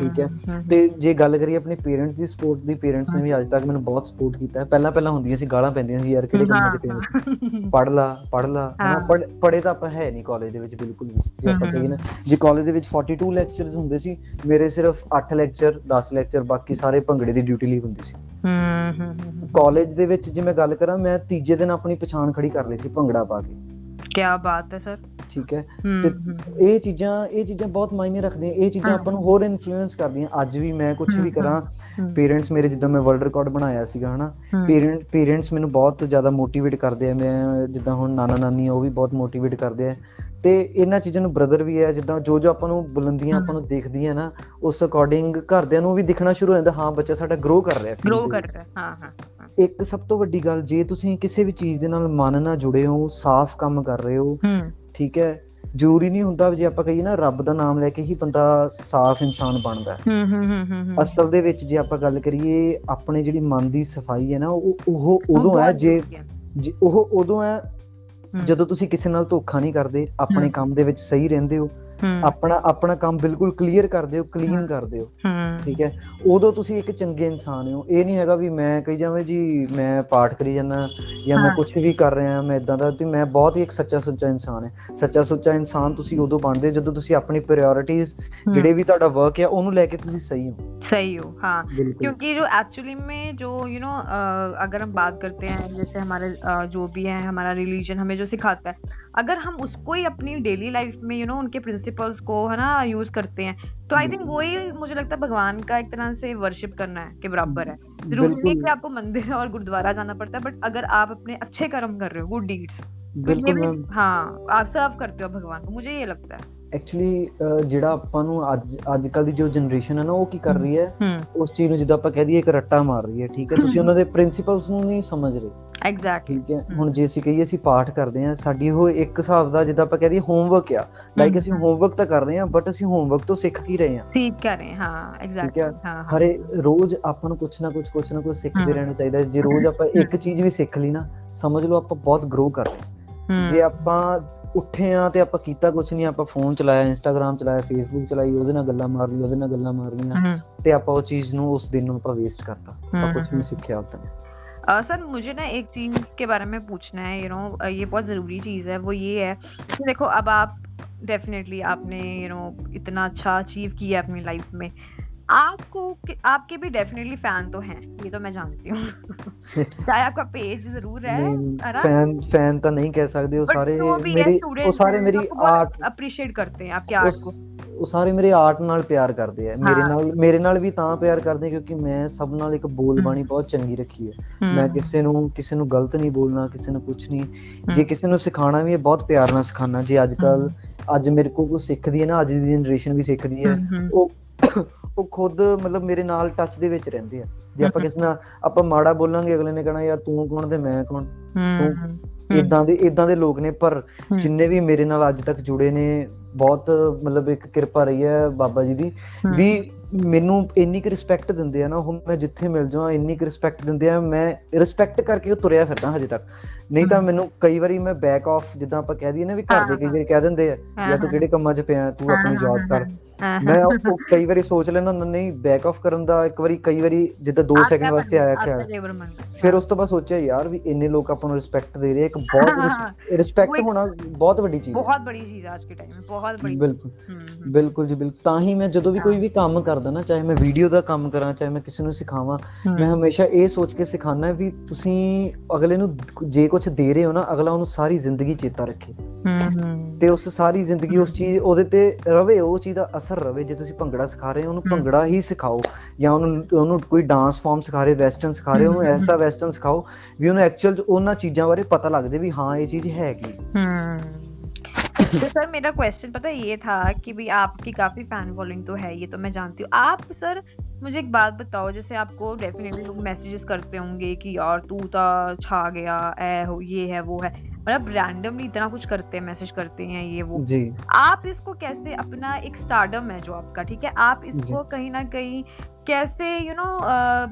ठीक है। ते जे गल करिए अपने पेरेंट्स दी सपोर्ट दी, पेरेंट्स ने भी अज तक मैनूं बहुत सपोर्ट कीता है। पहला पहला हुंदियां सी गालां पैंदियां सी यार किहड़े कम्मां च पे पढ़ ला पढ़ ला पर पढ़े तां आपां है नहीं कालेज दे विच बिल्कुल नहीं। जे आपां कहिए ना जे कालेज दे विच बयालीस ਲੈਕਚਰਸ ਹੁੰਦੇ ਸੀ, ਮੇਰੇ ਸਿਰਫ आठ ਲੈਕਚਰ दस ਲੈਕਚਰ ਬਾਕੀ ਸਾਰੇ ਭੰਗੜੇ ਦੀ ਡਿਊਟੀ ਲਈ ਹੁੰਦੀ ਸੀ। ਹੂੰ ਹੂੰ ਕਾਲਜ ਦੇ ਵਿੱਚ ਜੇ ਮੈਂ ਗੱਲ ਕਰਾਂ ਮੈਂ ਤੀਜੇ ਦਿਨ ਆਪਣੀ ਪਛਾਣ ਖੜੀ ਕਰ ਲਈ ਸੀ ਭੰਗੜਾ ਪਾ ਕੇ। ਕਿਆ ਬਾਤ ਹੈ ਸਰ। ਠੀਕ ਹੈ ਤੇ ਇਹ ਚੀਜ਼ਾਂ ਇਹ ਚੀਜ਼ਾਂ ਬਹੁਤ ਮਾਇਨੇ ਰੱਖਦੀਆਂ, ਇਹ ਚੀਜ਼ਾਂ ਆਪਾਂ ਨੂੰ ਹੋਰ ਇਨਫਲੂਐਂਸ ਕਰਦੀਆਂ। ਅੱਜ ਵੀ ਮੈਂ ਕੁਝ ਵੀ ਕਰਾਂ ਪੇਰੈਂਟਸ ਮੇਰੇ, ਜਿੱਦਾਂ ਮੈਂ ਵਰਲਡ ਰਿਕਾਰਡ ਬਣਾਇਆ ਸੀਗਾ ਹਨਾ, ਪੇਰੈਂਟ ਪੇਰੈਂਟਸ ਮੈਨੂੰ ਬਹੁਤ ਜ਼ਿਆਦਾ ਮੋਟੀਵੇਟ ਕਰਦੇ ਆ। ਮੈਂ ਜਿੱਦਾਂ ਹੁਣ ਨਾਨਾ ਨਾਨੀ ਆ ਉਹ ਵੀ ਬਹੁਤ ਮੋਟੀਵੇਟ ਕਰਦੇ ਆ। ਤੇ ਇਹਨਾਂ ਚੀਜ਼ਾਂ ਨੂੰ ਬ੍ਰਦਰ ਵੀ ਹੈ, ਜਿੱਦਾਂ ਜੋ ਜੋ ਆਪਾਂ ਨੂੰ ਬੁਲੰਦੀਆਂ ਆਪਾਂ ਨੂੰ ਦੇਖਦੀਆਂ ਨਾ ਉਸ ਅਕੋਰਡਿੰਗ ਘਰਦਿਆਂ ਨੂੰ ਵੀ ਦਿਖਣਾ ਸ਼ੁਰੂ ਹੋ ਜਾਂਦਾ ਹਾਂ ਬੱਚਾ ਸਾਡਾ ਗਰੋ ਕਰ ਰਿਹਾ ਗਰੋ ਕਰ ਰਿਹਾ। ਹਾਂ ਹਾਂ ਇੱਕ ਸਭ ਤੋਂ ਵੱਡੀ ਗੱਲ ਜੇ ਤੁਸੀਂ ਕਿਸੇ ਵੀ ਚੀਜ਼ ਦੇ ਨਾਲ ਮਨ ਨਾਲ ਜੁੜੇ ਹੋ, ਸਾਫ਼ ਕੰਮ ਕਰ ਰਹੇ ਹੋ, ਠੀਕ ਹੈ। ਜ਼ਰੂਰੀ ਨਹੀਂ ਹੁੰਦਾ ਜੇ ਆਪਾਂ ਕਹੀਏ ਨਾ ਰੱਬ ਦਾ ਨਾਮ ਲੈ ਕੇ ਹੀ ਬੰਦਾ ਸਾਫ਼ ਇਨਸਾਨ ਬਣਦਾ। ਅਸਲ ਦੇ ਵਿੱਚ ਜੇ ਆਪਾਂ ਗੱਲ ਕਰੀਏ ਆਪਣੇ ਜਿਹੜੀ ਮਨ ਦੀ ਸਫਾਈ ਹੈ ਨਾ ਉਹ ਉਹ ਉਦੋਂ ਹੈ ਜੇ ਉਹ ਉਦੋਂ ਹੈ ਜਦੋਂ ਤੁਸੀਂ ਕਿਸੇ ਨਾਲ ਧੋਖਾ ਨਹੀਂ ਕਰਦੇ, ਆਪਣੇ ਕੰਮ ਦੇ ਵਿੱਚ ਸਹੀ ਰਹਿੰਦੇ ਹੋ, ਆਪਣਾ ਆਪਣਾ ਕੰਮ ਬਿਲਕੁਲ ਕਲੀਅਰ ਕਰਦੇ ਹੋ, ਕਲੀਨ ਕਰਦੇ ਹੋ, ਠੀਕ ਹੈ। ਉਦੋਂ ਤੁਸੀਂ ਇੱਕ ਚੰਗੇ ਇਨਸਾਨ ਹੋ। ਇਹ ਨਹੀਂ ਹੈਗਾ ਵੀ ਮੈਂ ਕਹੀ ਜਾਵਾਂ ਜੀ ਮੈਂ ਪਾਠ ਕਰੀ ਜਾਂਦਾ ਜਾਂ ਮੈਂ ਕੁਛ ਵੀ ਕਰ ਰਿਹਾ ਮੈਂ ਏਦਾਂ ਦਾ, ਤੇ ਮੈਂ ਬਹੁਤ ਹੀ ਇੱਕ ਸੱਚਾ ਸੁੱਚਾ ਇਨਸਾਨ ਹੈ। ਸੱਚਾ ਸੁੱਚਾ ਇਨਸਾਨ ਤੁਸੀਂ ਉਦੋਂ ਬਣਦੇ ਹੋ ਜਦੋਂ ਤੁਸੀਂ ਆਪਣੀ ਪ੍ਰਾਇਓਰਟੀਜ਼ ਜਿਹੜੇ ਵੀ ਤੁਹਾਡਾ ਵਰਕ ਹੈ ਉਹਨੂੰ ਲੈ ਕੇ ਤੁਸੀਂ ਸਹੀ ਹੋ ਸਹੀ हो। हाँ, क्योंकि जो एक्चुअली में जो यू you नो know, अगर हम बात करते हैं जैसे हमारे जो भी है हमारा रिलीजन हमें जो सिखाता है, अगर हम उसको ही अपनी डेली लाइफ में यू you नो know, उनके प्रिंसिपल्स को है ना यूज करते हैं तो आई थिंक वो ही मुझे लगता है भगवान का एक तरह से वर्शिप करना है के बराबर है। जरूरी नहीं कि आपको मंदिर और गुरुद्वारा जाना पड़ता है, बट अगर आप अपने अच्छे कर्म कर रहे हो, गुड डीड्स, बिल्कुल हाँ आप सर्व करते हो भगवान को, मुझे ये लगता है। ਐਕਚੁਅਲੀ ਜਿਹੜਾ ਆਪਾਂ ਨੂੰ ਅੱਜ ਅੱਜ ਕੱਲ੍ਹ ਦੀ ਜੋ ਜਨਰੇਸ਼ਨ ਹੈ ਨਾ ਉਹ ਕੀ ਕਰ ਰਹੀ ਹੈ ਉਸ ਚੀਜ਼ ਨੂੰ ਜਿੱਦਾਂ ਆਪਾਂ ਕਹਿ ਦਈਏ ਇੱਕ ਰੱਟਾ ਮਾਰ ਰਹੀ ਹੈ, ਠੀਕ ਹੈ। ਤੁਸੀਂ ਉਹਨਾਂ ਦੇ ਪ੍ਰਿੰਸੀਪਲਸ ਨੂੰ ਨਹੀਂ ਸਮਝ ਰਹੇ। ਐਗਜ਼ੈਕਟਲੀ, ਠੀਕ ਹੈ। ਹੁਣ ਜੇ ਅਸੀਂ ਕਹੀਏ ਅਸੀਂ ਪਾਠ ਕਰਦੇ ਹਾਂ, ਸਾਡੀ ਉਹ ਇੱਕ ਹਿਸਾਬ ਦਾ ਜਿੱਦਾਂ ਆਪਾਂ ਕਹਿ ਦਈਏ ਹੋਮਵਰਕ ਆ, ਲਾਈਕ ਅਸੀਂ ਹੋਮਵਰਕ ਤਾਂ ਕਰ ਰਹੇ ਹਾਂ ਬਟ ਅਸੀਂ ਹੋਮਵਰਕ ਤੋਂ ਸਿੱਖ ਕੀ ਰਹੇ ਹਾਂ, ਠੀਕ ਕਰ ਰਹੇ ਹਾਂ। ਐਗਜ਼ੈਕਟਲੀ, ਹਾਂ ਹਰੇ ਰੋਜ਼ ਆਪਾਂ ਨੂੰ ਕੁਛ ਨਾ ਕੁਛ ਕੁਛ ਨਾ ਕੁਛ ਸਿੱਖਦੇ ਰਹਿਣਾ ਚਾਹੀਦਾ। ਜੇ ਰੋਜ਼ ਆਪਾਂ ਇੱਕ ਚੀਜ਼ ਵੀ ਸਿੱਖ ਲਈ ਨਾ ਸਮਝ ਲਓ ਆਪਾਂ ਬਹੁਤ ਗਰੋ ਕਰ ਰਹੇ। ਜੇ ਆਪਾਂ ਉੱਠੇ ਹਾਂ ਤੇ ਆਪਾਂ ਕੀਤਾ ਕੁਛ ਨੀ, ਆਪਾਂ ਫੋਨ ਚਲਾਇਆ, ਇੰਸਟਾਗ੍ਰਾਮ ਚਲਾਇਆ, ਫੇਸਬੁੱਕ ਚਲਾਈ, ਉਹਦੇ ਨਾਲ ਗੱਲਾਂ ਮਾਰ ਲਈਆਂ ਉਹਦੇ ਨਾਲ ਗੱਲਾਂ ਮਾਰ ਲਈਆਂ ਤੇ ਆਪਾਂ ਉਹ ਚੀਜ਼ ਨੂੰ ਉਸ ਦਿਨ ਨੂੰ ਆਪਾਂ ਵੇਸਟ ਕਰਤਾ, ਆਪਾਂ ਕੁਛ ਨੀ ਸਿੱਖਿਆ ਉਹਦੇ ਨਾਲ। ਸਰ ਮੁਝੇ ਨਾ एक चीज के बारे में पूछना है, यू नो ये बहुत जरूरी चीज है, वो ये है कि देखो अब आप डेफिनेटली आपने यू नो इतना अच्छा अचीव किया अपनी लाइफ में, आपको आपके भी डेफिनेटली फैन तो हैं, ये तो मैं जानती हूँ। चाहे आपका पेज जरूर है, फैन फैन तो नहीं कह सकते, वो सारे मेरी वो सारे मेरी आर्ट अप्रिशिएट करते हैं, आपके आर्ट को ਉਹ ਸਾਰੇ ਮੇਰੇ ਆਰਟ ਨਾਲ ਪਿਆਰ ਕਰਦੇ ਹੈ। ਮੇਰੇ ਨਾਲ ਮੇਰੇ ਨਾਲ ਵੀ ਤਾਂ ਪਿਆਰ ਕਰਦੇ ਕਿਉਂਕਿ ਮੈਂ ਸਭ ਨਾਲ ਇੱਕ ਬੋਲਬਾਣੀ ਬਹੁਤ ਚੰਗੀ ਰੱਖੀ ਹੈ। ਮੈਂ ਕਿਸੇ ਨੂੰ ਕਿਸੇ ਨੂੰ ਗਲਤ ਨਹੀਂ ਬੋਲਣਾ, ਕਿਸੇ ਨੂੰ ਕੁਛ ਨਹੀਂ। ਜੇ ਕਿਸੇ ਨੂੰ ਸਿਖਾਉਣਾ ਵੀ ਹੈ ਬਹੁਤ ਪਿਆਰ ਨਾਲ ਸਿਖਾਉਣਾ। ਜੇ ਅੱਜ ਕੱਲ ਅੱਜ ਮੇਰੇ ਕੋਲ ਕੋਈ ਸਿੱਖਦੀ ਹੈ ਨਾ, ਅੱਜ ਦੀ ਜਨਰੇਸ਼ਨ ਵੀ ਸਿੱਖਦੀ ਹੈ, ਉਹ ਉਹ ਖੁਦ ਮਤਲਬ ਮੇਰੇ ਨਾਲ ਟੱਚ ਦੇ ਵਿੱਚ ਰਹਿੰਦੇ ਆ। ਜੇ ਆਪਾਂ ਕਿਸੇ ਨਾਲ ਆਪਾਂ ਮਾੜਾ ਬੋਲਾਂਗੇ ਅਗਲੇ ਨੇ ਕਹਿਣਾ ਯਾਰ ਤੂੰ ਕੌਣ ਤੇ ਮੈਂ ਕੌਣ, ਤੂੰ ਏਦਾਂ ਦੇ ਏਦਾਂ ਦੇ ਲੋਕ ਨੇ। ਪਰ ਜਿੰਨੇ ਵੀ ਮੇਰੇ ਨਾਲ ਅੱਜ ਤੱਕ ਜੁੜੇ ਨੇ ਬਹੁਤ ਮਤਲਬ ਇੱਕ ਕਿਰਪਾ ਰਹੀ ਹੈ ਬਾਬਾ ਜੀ ਦੀ ਵੀ, ਮੈਨੂੰ ਇੰਨੀ ਕੁ ਰਿਸਪੈਕਟ ਦਿੰਦੇ ਆ ਨਾ ਉਹ, ਮੈਂ ਜਿੱਥੇ ਮਿਲ ਜਾਵਾਂ ਇੰਨੀ ਕੁ ਰਿਸਪੈਕਟ ਦਿੰਦੇ ਆ, ਮੈਂ ਰਿਸਪੈਕਟ ਕਰਕੇ ਉਹ ਤੁਰਿਆ ਫਿਰਦਾ ਹਜੇ ਤੱਕ। ਨਹੀਂ ਤਾਂ ਮੈਨੂੰ ਕਈ ਵਾਰੀ ਮੈਂ ਬੈਕ ਆਫ ਜਿੱਦਾਂ ਆਪਾਂ ਕਹਿ ਦਈਏ ਨਾ ਵੀ ਘਰ ਦੇ ਕਈ ਵਾਰੀ ਕਹਿ ਦਿੰਦੇ ਆ ਯਾਰ ਤੂੰ ਕਿਹੜੇ ਕੰਮਾਂ ਚ ਪਿਆ, ਤੂੰ ਆਪਣੀ ਜੌਬ ਕਰ। ਮੈਂ ਉਹ ਕਈ ਵਾਰੀ ਸੋਚ ਲੈਣਾ ਨਹੀਂ ਬੈਕ ਆਫ ਕਰਨ ਦਾ, ਇੱਕ ਵਾਰੀ ਕਈ ਵਾਰੀ ਜਿੱਦਾਂ ਦੋ ਸੈਕਿੰਡ ਵਾਸਤੇ ਆਇਆ ਖਿਆਲ, ਫਿਰ ਉਸ ਤੋਂ ਬਾਅਦ ਸੋਚਿਆ ਯਾਰ ਵੀ ਇੰਨੇ ਲੋਕ ਆਪਾਂ ਨੂੰ ਰਿਸਪੈਕਟ ਦੇ ਰਹੇ, ਇੱਕ ਬਹੁਤ ਰਿਸਪੈਕਟ ਹੋਣਾ ਬਹੁਤ ਵੱਡੀ ਚੀਜ਼, ਬਹੁਤ ਬੜੀ ਚੀਜ਼ ਅੱਜ ਦੇ ਟਾਈਮ, ਬਹੁਤ ਬੜੀ। ਬਿਲਕੁਲ ਬਿਲਕੁਲ ਜੀ ਬਿਲਕੁਲ। ਤਾਂ ਹੀ ਮੈਂ ਜਦੋਂ ਵੀ ਕੋਈ ਵੀ ਕੰਮ ਕਰਦਾ ਨਾ, ਚਾਹੇ ਮੈਂ ਵੀਡੀਓ ਦਾ ਕੰਮ ਕਰਾਂ, ਚਾਹੇ ਮੈਂ ਕਿਸੇ ਨੂੰ ਸਿਖਾਵਾਂ, ਮੈਂ ਹਮੇਸ਼ਾ ਇਹ ਸੋਚ ਕੇ ਸਿਖਾਉਣਾ ਵੀ ਤੁਸੀਂ ਅਗਲੇ ਨੂੰ ਜੇ ਕੁਛ ਦੇ ਰਹੇ ਹੋ ਨਾ ਅਗਲਾ ਉਹਨੂੰ ਸਾਰੀ ਜ਼ਿੰਦਗੀ ਚੇਤਾ ਰੱਖੇ ਤੇ ਉਸ ਸਾਰੀ ਜ਼ਿੰਦਗੀ ਉਸ ਚੀਜ਼ ਉਹਦੇ ਤੇ ਰਵੇ, ਉਹ ਚੀਜ਼ ਦਾ ਅਸਰ ਰਵੇ। ਜੇ ਤੁਸੀਂ ਭੰਗੜਾ ਸਿਖਾ ਰਹੇ ਹੋ ਉਹਨੂੰ ਭੰਗੜਾ ਹੀ ਸਿਖਾਓ, ਜਾਂ ਉਹਨੂੰ ਉਹਨੂੰ ਕੋਈ ਡਾਂਸ ਫਾਰਮ ਸਿਖਾ ਰਹੇ, ਵੈਸਟਰਨ ਸਿਖਾ ਰਹੇ, ਉਹਨੂੰ ਐਸਾ ਵੈਸਟਰਨ ਸਿਖਾਓ ਵੀ ਉਹਨੂੰ ਐਕਚੁਅਲ ਚ ਉਹਨਾਂ ਚੀਜ਼ਾਂ ਬਾਰੇ ਪਤਾ ਲੱਗ ਜਾਵੇ ਵੀ ਹਾਂ ਇਹ ਚੀਜ਼ ਹੈ ਕੀ। तो सर मेरा क्वेश्चन पता ये था कि भाई आपकी काफ़ी फैन फॉलोइंग तो है, ये तो मैं जानती हूँ। आप सर मुझे एक बात बताओ, जैसे आपको डेफिनेटली लोग मैसेजेस करते होंगे कि यार तू तो छा गया ऐ हो, ये है वो है, मतलब रैंडमली इतना कुछ करते हैं, मैसेज करते हैं ये वो जी। आप इसको कैसे, अपना एक स्टारडम है जो आपका, ठीक है, आप इसको कहीं ना कहीं कैसे यू नो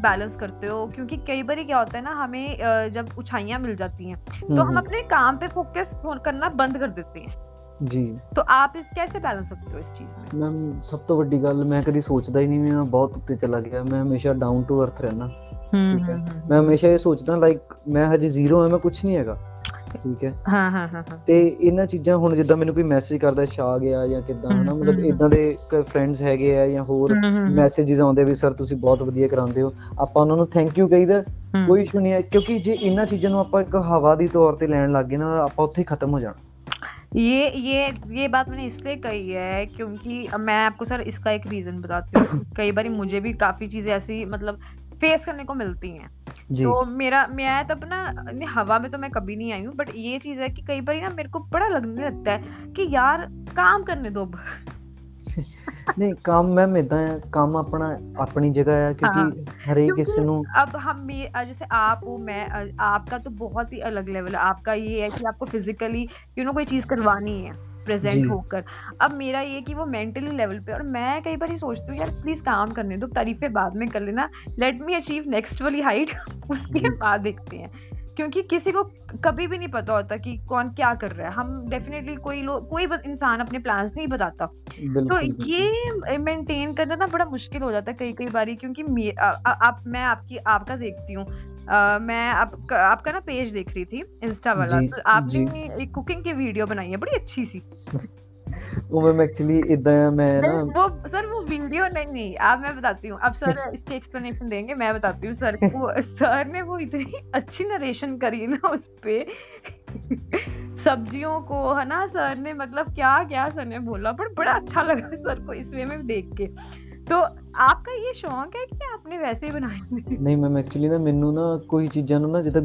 बैलेंस करते हो? क्योंकि कई बार क्या होता है ना, हमें uh, जब ऊंचाइयाँ मिल जाती हैं तो हम अपने काम पे फोकस करना बंद कर देते हैं। जी। तो आप इस कैसे बैलेंस रखते हो इस चीज में? मैम सब तो बड़ी गल मैं कभी सोचता ही नहीं मैं बहुत उत्ते चला गया, मैं हमेशा डाउन टू अर्थ रहना, ठीक है। मैं हमेशा ये सोचता लाइक मैं हजे जीरो है, मैं कुछ नहीं हैगा, ठीक है। हाँ हाँ हाँ हाँ। ते इन्हां चीज़ां हुण जिद्दां मैनूं कोई मैसेज करदा छा गया या किदां है ना, मतलब इदां दे फ्रेंड्स हैगे आ या होर मैसेजेस आउंदे भी सर तुसीं बहुत वधिया करांदे हो, आपां उन्हां नूं थैंक यू कहीदा, कोई इशू नहीं है। क्योंकि जे इन्हां चीज़ां नूं आपां इक हवा दी तौर ते लैण लग गए ना आपां उत्थे खत्म हो जाना। ये ये ये बात मैंने इसलिए कही है क्योंकि मैं आपको सर इसका एक रीजन बताती हूँ। कई बार मुझे भी काफी चीजें ऐसी मतलब फेस करने को मिलती हैं, तो मेरा मैं तब ना हवा में तो मैं कभी नहीं आई हूँ, बट ये चीज है कि कई बार ना मेरे को बड़ा लगने लगता है कि यार काम करने दो। नहीं काम मैम इदां है, काम अपना अपनी जगह है क्योंकि हर एक किसी नूं अब हम जैसे आप हो मैं आपका तो बहुत ही अलग लेवल है, आपका ये है कि आपको फिजिकली यू नो कोई चीज करवानी है प्रेजेंट होकर, अब मेरा ये कि वो मेंटली लेवल पे, और मैं कई बार ही सोचती हूँ यार प्लीज काम करने दो, तारीफें बाद में कर लेना, लेट मी अचीव नेक्स्ट वाली हाइट, उसके बाद देखते हैं। क्योंकि किसी को कभी भी नहीं पता होता कि कौन क्या कर रहा है, हम डेफिनेटली कोई लोग कोई इंसान अपने प्लान्स नहीं बताता, तो ये मेंटेन करना ना बड़ा मुश्किल हो जाता है कई कई बारी। क्योंकि मैं आप मैं आपकी आपका देखती हूँ, मैं आपका आपका ना पेज देख रही थी इंस्टा वाला, तो आपने एक कुकिंग की वीडियो बनाई है बड़ी अच्छी सी। वो मैं एक्चुअली इदा मैं ना वो सर वो वीडियो नहीं नहीं आप मैं बताती हूँ, अब सर इसके एक्सप्लेनेशन देंगे, मैं बताती हूँ सर को। सर ने वो इतनी अच्छी नरेशन करी ना उस पे सब्जियों को, है ना, सर ने मतलब क्या क्या सर ने बोला, पर बड़ा अच्छा लगा सर को इस वे में देख के। तो आपका ये शौक है कि आपने वैसे ही बनाई? नहीं मैम एक्चुअली ना मैनू ना कोई चीज़ां ना जिदा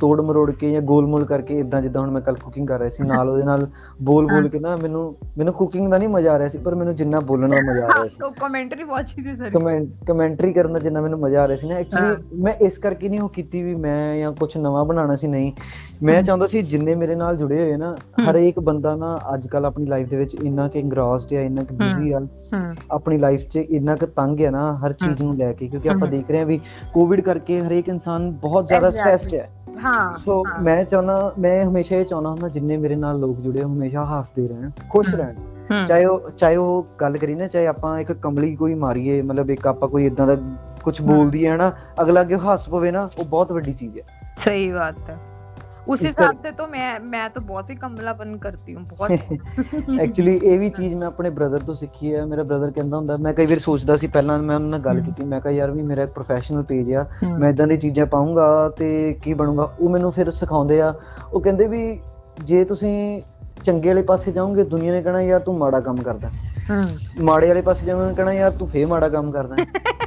ਤੋੜ ਮਰੋੜ ਕੇ ਜਾਂ ਗੋਲ ਮੋਲ ਕਰਕੇ ਇਦਾਂ ਜਿੱਦਾਂ ਹੁਣ ਮੈਂ ਕੱਲ ਕੁਕਿੰਗ ਕਰ ਰਿਹਾ ਸੀ ਨਾਲ ਉਹਦੇ ਨਾਲ ਬੋਲ ਬੋਲ ਕੇ ਨਾ ਮੈਨੂੰ ਮੈਨੂੰ ਕੁਕਿੰਗ ਦਾ ਨਹੀਂ ਮਜ਼ਾ ਆ ਰਿਹਾ ਸੀ, ਪਰ ਮੈਨੂੰ ਜਿੰਨਾ ਬੋਲਣ ਦਾ ਮਜ਼ਾ ਆ ਰਿਹਾ ਸੀ। ਕਮੈਂਟਰੀ ਵਾਚੀ ਸੀ ਸਰ, ਕਮੈਂਟ ਕਮੈਂਟਰੀ ਕਰਨ ਦਾ ਜਿੰਨਾ ਮੈਨੂੰ ਮਜ਼ਾ ਆ ਰਿਹਾ ਸੀ ਨਾ ਐਕਚੁਅਲੀ ਮੈਂ ਇਸ ਕਰਕੇ ਨਹੀਂ ਉਹ ਕੀਤੀ ਵੀ ਮੈਂ ਜਾਂ ਕੁਛ ਨਵਾਂ ਬਣਾਉਣਾ ਸੀ, ਨਹੀਂ ਮੈਂ ਚਾਹੁੰਦਾ ਸੀ ਜਿੰਨੇ ਮੇਰੇ ਨਾਲ ਜੁੜੇ ਹੋਏ ਨਾ ਹਰੇਕ ਬੰਦਾ ਨਾ ਅੱਜ ਕੱਲ ਆਪਣੀ ਲਾਈਫ ਦੇ ਵਿੱਚ ਇੰਨਾ ਕਿ ਇੰਗਰਾਸਡ ਆ, ਇੰਨਾ ਕਿ ਬਿਜ਼ੀ ਆ, ਆਪਣੀ ਲਾਈਫ 'ਚ ਇੰਨਾ ਕਿ ਤੰਗ ਆ ਨਾ ਹਰ ਚੀਜ਼ ਨੂੰ ਲੈ ਕੇ, ਕਿਉਂਕਿ ਆਪਾਂ ਦੇਖ ਰਹੇ ਹਾਂ ਵੀ ਕੋਵਿਡ ਕਰਕੇ ਹਰੇਕ ਇਨਸਾਨ ਬਹੁਤ ਜ਼ਿਆਦਾ ਸਟ੍ਰੈਸਡ ਹੈ। हाँ, so, हाँ. मैं चाहना मैं हमेशा ये चाहना हूँ जिन्ने मेरे नाल लोग जुड़े हमेशा हंसते रहन, खुश रहन, चाहे वो चाहे वो गल करी ना, चाहे आपां एक कमली कोई मारिए, मतलब एक आपां कोई इदां दा कुछ बोल दी है ना अगला अगे हंस पवे ना, वो बहुत बड़ी चीज है। सही बात है, उस हिसाब से तो मैं मैं तो बहुत ही कमलापन करती हूँ बहुत। एक्चुअली ये भी चीज़ मैं अपने ब्रदर तो सीखी है, मेरा ब्रदर कहता होंदा मैं कई बार सोचता सी पहला मैं उन्हां नाल गल कीती, मैं कहा यार भी मेरा एक प्रोफेशनल पेज आ, मैं इदां दी चीज़ां पाऊँगा ते की बनूंगा, वो मैनूं फिर सिखाउंदे आ, वो कहंदे भी जे तुसीं चंगे वाले पासे जाओगे दुनिया ने कहना यार तू माड़ा काम करदा, माड़े वाले पासे जाओगे कहना यार तू फिर माड़ा काम करदा।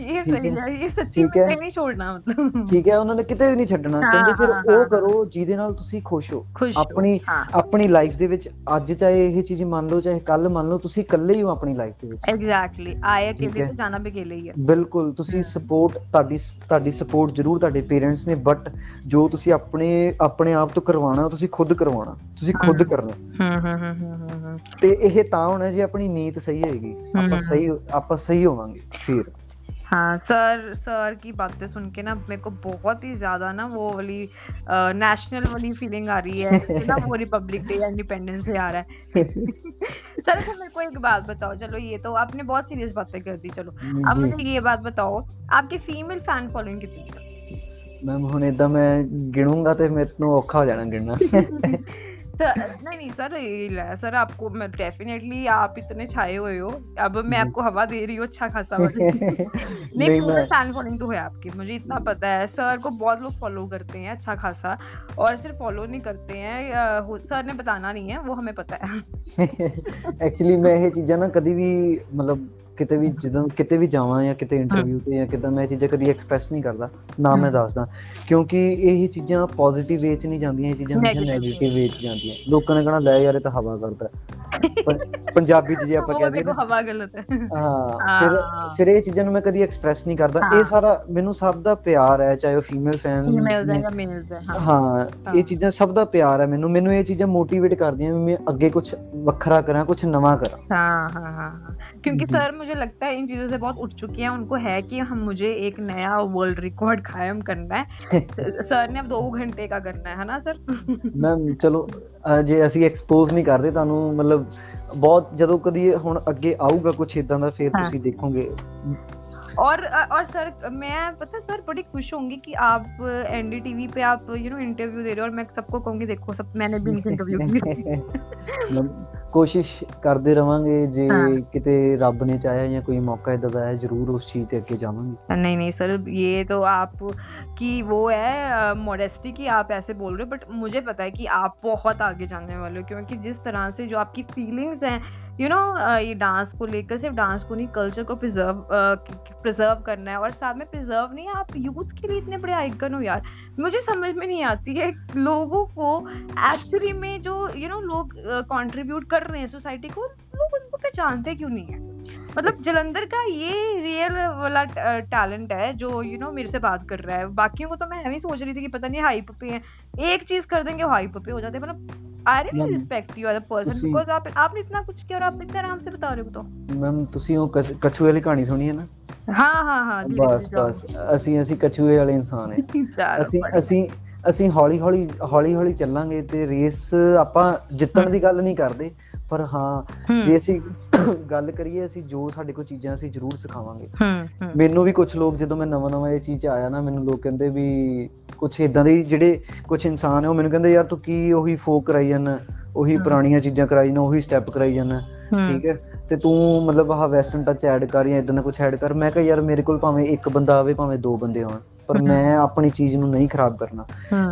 ਇਹ ਸਹੀ ਗੱਲ ਇਹ ਸੱਚੀ ਮੈਂ ਨਹੀਂ ਛੋੜਨਾ ਮਤਲਬ, ਠੀਕ ਹੈ ਉਹਨਾਂ ਨੇ ਕਿਤੇ ਵੀ ਨਹੀਂ ਛੱਡਣਾ, ਕਹਿੰਦੇ ਫਿਰ ਉਹ ਕਰੋ ਜਿਹਦੇ ਨਾਲ ਤੁਸੀਂ ਖੁਸ਼ ਹੋ ਆਪਣੀ ਆਪਣੀ ਲਾਈਫ ਦੇ ਵਿੱਚ, ਅੱਜ ਚਾਹੇ ਇਹ ਚੀਜ਼ ਮੰਨ ਲਓ ਚਾਹੇ ਕੱਲ ਮੰਨ ਲਓ ਤੁਸੀਂ ਇਕੱਲੇ ਹੀ ਹੋ ਆਪਣੀ ਲਾਈਫ ਦੇ ਵਿੱਚ। ਐਗਜ਼ੈਕਟਲੀ ਆਇਆ ਕਿਤੇ ਤੇ ਜਾਣਾ ਵੀ ਇਕੱਲੇ ਹੀ ਹੈ, ਬਿਲਕੁਲ। ਤੁਸੀਂ ਸਪੋਰਟ ਤੁਹਾਡੀ ਤੁਹਾਡੀ ਸਪੋਰਟ ਜ਼ਰੂਰ ਤੁਹਾਡੇ ਪੇਰੈਂਟਸ ਨੇ, ਬਟ ਜੋ ਤੁਸੀਂ ਆਪਣੇ ਆਪਣੇ ਆਪ ਤੋਂ ਕਰਵਾਉਣਾ ਤੁਸੀਂ ਖੁਦ ਕਰਵਾਉਣਾ, ਤੁਸੀਂ ਖੁਦ ਕਰਨਾ, ਤੇ ਇਹ ਤਾਂ ਹੋਣਾ ਜੇ ਆਪਣੀ ਨੀਤ ਸਹੀ ਹੋਏਗੀ, ਆਪਾਂ ਸਹੀ ਆਪਾਂ ਸਹੀ ਹੋਵਾਂਗੇ ਫਿਰ। हाँ सर सर की बातें सुन के ना मेरे को बहुत ही ज्यादा ना वो वाली नेशनल वाली फीलिंग आ रही है ना, वो रिपब्लिक डे या इंडिपेंडेंस डे आ रहा है। सर तो मेरे को एक बात बताओ, चलो ये तो आपने बहुत सीरियस बातें कर दी, चलो अब मुझे ये बात बताओ आपकी फीमेल फैन फॉलोइंग कितनी है? मैम हुण इदां मैं गिनूंगा तो मेरे तो औखा हो जाना गिनना। नहीं नहीं सर सर आपको मैं डेफिनेटली आप इतने छाए हुए हो, अब मैं आपको हवा दे रही हूँ अच्छा खासा। नहीं पूरे फैन फॉलोइंग तो है आपकी, मुझे इतना पता है। सर को बहुत लोग फॉलो करते हैं अच्छा खासा, और सिर्फ फॉलो नहीं करते हैं, सर ने बताना नहीं है वो हमें पता है। एक्चुअली मैं ये चीज़ें ना कभी भी मतलब ਕਿਤੇ ਵੀ ਜਦੋਂ ਕਿਤੇ ਵੀ ਜਾਵਾਂ ਜਾਂ ਕਿਤੇ ਇੰਟਰਵਿਊ ਤੇ ਜਾਂ ਕਿੱਦਾਂ ਮੈਂ ਇਹ ਚੀਜ਼ਾਂ ਕਦੀ ਐਕਸਪ੍ਰੈਸ ਨਹੀਂ ਕਰਦਾ, ਨਾ ਮੈਂ ਦੱਸਦਾ, ਕਿਉਂਕਿ ਇਹ ਚੀਜ਼ਾਂ ਪੋਜ਼ੀਟਿਵ ਵੇ ਚ ਨਹੀਂ ਜਾਂਦੀਆਂ, ਇਹ ਚੀਜ਼ਾਂ ਨੈਗੇਟਿਵ ਵੇ ਚ ਜਾਂਦੀਆਂ। ਲੋਕਾਂ ਨੇ ਕਹਿਣਾ ਲੈ ਯਾਰ ਇਹ ਤਾਂ ਹਵਾ ਕਰਦਾ, ਪੰਜਾਬੀ ਚ ਜੇ ਆਪਾਂ ਕਹਿੰਦੇ ਨਾ ਹਵਾ ਗਲਤ ਹੈ, ਹਾਂ ਫਿਰ ਫਿਰ ਇਹ ਚੀਜ਼ਾਂ ਨੂੰ ਮੈਂ ਕਦੀ ਐਕਸਪ੍ਰੈਸ ਨਹੀਂ ਕਰਦਾ। ਇਹ ਸਾਰਾ ਮੈਨੂੰ ਸਭ ਦਾ ਪਿਆਰ ਹੈ, ਚਾਹੇ ਉਹ ਫੀਮੇਲ ਫੈਨ, ਹਾਂ ਇਹ ਚੀਜ਼ਾਂ ਸਭ ਦਾ ਪਿਆਰ ਹੈ ਮੈਨੂੰ, ਮੈਨੂੰ ਇਹ ਚੀਜ਼ਾਂ ਮੋਟੀਵੇਟ ਕਰਦੀਆਂ ਵੀ ਮੈਂ ਅੱਗੇ ਕੁਛ ਵੱਖਰਾ ਕਰਾਂ, ਕੁਛ ਨਵਾਂ ਕਰਾਂ। ਹਾਂ ਹਾਂ ਹਾਂ ਕਿਉਂਕਿ ਸਰ मुझे लगता है इन चीज़ों से बहुत उठ चुकी हैं, उनको है कि हम मुझे एक नया वर्ल्ड रिकॉर्ड कायम करना है। सर ने अब दो घंटे का करना है, है ना सर? मैम चलो जे ਅਸੀਂ ਐਕਸਪੋਜ਼ ਨਹੀਂ ਕਰਦੇ ਤੁਹਾਨੂੰ, ਮਤਲਬ ਬਹੁਤ ਜਦੋਂ ਕਦੀ ਹੁਣ ਅੱਗੇ ਆਊਗਾ ਕੁਝ ਇਦਾਂ ਦਾ ਫੇਰ ਤੁਸੀਂ ਦੇਖੋਗੇ। और और सर मैं पता सर बड़ी खुश होंगी कि आप एनडीटीवी पे आप यू नो इंटरव्यू दे रहे हो और मैं सबको कहूंगी देखो सब मैंने भी इंटरव्यू किया। कोशिश करते रहांगे जे किते रब ने चाहा या कोई मौका इदा दा है जरूर उस चीज ते अगे जावांगे। नहीं नहीं सर ये तो आप की वो है मॉडेस्टी की आप ऐसे बोल रहे हो, बट मुझे पता है कि आप बहुत आगे जाने वाले हो क्योंकि जिस तरह से जो आपकी फीलिंग्स हैं यू you नो know, ये डांस को लेकर, सिर्फ डांस को नहीं कल्चर को प्रिजर्व प्रिजर्व करना है और साथ में प्रिजर्व नहीं आप यूथ के लिए इतने बड़े आइकन हो यार। मुझे समझ में नहीं आती है लोगों को एक्चुअली में जो यू you नो know, लोग कंट्रीब्यूट uh, कर रहे हैं सोसाइटी को, लोग उनको पहचानते क्यों नहीं है। मतलब जलंधर का ये रियल वाला टैलेंट है जो यू नो मेरे से बात कर रहा है, बाकियों को तो मैं हमें सोच रही थी कि पता नहीं हाइप पे हैं, एक चीज कर देंगे हाइप पे हो जाते हैं। मतलब I really respect you as a person because आप आपने इतना कुछ किया और आप इतने आराम से बता रहे हो। तो मैम तुसी वो कछुए वाली कहानी सुनी है ना? हाँ हाँ हाँ बस बस ਅਸੀਂ ਅਸੀਂ ਕਛੂਏ ਵਾਲੇ ਇਨਸਾਨ ਹੈ। ਅਸੀਂ ਅਸੀਂ ਅਸੀਂ ਹੌਲੀ ਹੌਲੀ ਹੌਲੀ ਹੌਲੀ ਚੱਲਾਂਗੇ ਤੇ ਰੇਸ ਆਪਾਂ ਜਿੱਤਣ ਦੀ ਗੱਲ ਨਹੀਂ ਕਰਦੇ, ਪਰ ਹਾਂ ਜੇ ਅਸੀਂ ਗੱਲ ਕਰੀਏ ਅਸੀਂ ਜੋ ਸਾਡੇ ਕੋਲ ਚੀਜ਼ਾਂ ਅਸੀਂ ਜ਼ਰੂਰ ਸਿਖਾਵਾਂਗੇ। ਮੈਨੂੰ ਵੀ ਕੁਛ ਲੋਕ ਜਦੋਂ ਮੈਂ ਨਵਾਂ ਨਵਾਂ ਇਹ ਚੀਜ਼ ਆਇਆ ਨਾ ਮੈਨੂੰ ਲੋਕ ਕਹਿੰਦੇ ਵੀ ਕੁਛ ਏਦਾਂ ਦੇ ਜਿਹੜੇ ਕੁਛ ਇਨਸਾਨ ਹੈ ਉਹ ਮੈਨੂੰ ਕਹਿੰਦੇ ਯਾਰ ਤੂੰ ਕੀ ਉਹੀ ਫੋਕ ਕਰਾਈ ਜਾਂਦਾ, ਉਹੀ ਪੁਰਾਣੀਆਂ ਚੀਜ਼ਾਂ ਕਰਾਈ ਜਾਂਦਾ, ਉਹੀ ਸਟੈਪ ਕਰਾਈ ਜਾਂਦਾ, ਠੀਕ ਹੈ ਤੇ ਤੂੰ ਮਤਲਬ ਆਹ ਵੈਸਟਰਨ ਟੱਚ ਐਡ ਕਰ ਜਾਂ ਏਦਾਂ ਦਾ ਕੁਛ ਐਡ ਕਰ। ਮੈਂ ਕਿਹਾ ਯਾਰ ਮੇਰੇ ਕੋਲ ਭਾਵੇਂ ਇੱਕ ਬੰਦਾ ਆਵੇ ਭਾਵੇਂ ਦੋ ਬੰਦੇ ਆਉਣ ਪਰ ਮੈਂ ਆਪਣੀ ਚੀਜ਼ ਨੂੰ ਨਹੀਂ ਖਰਾਬ ਕਰਨਾ।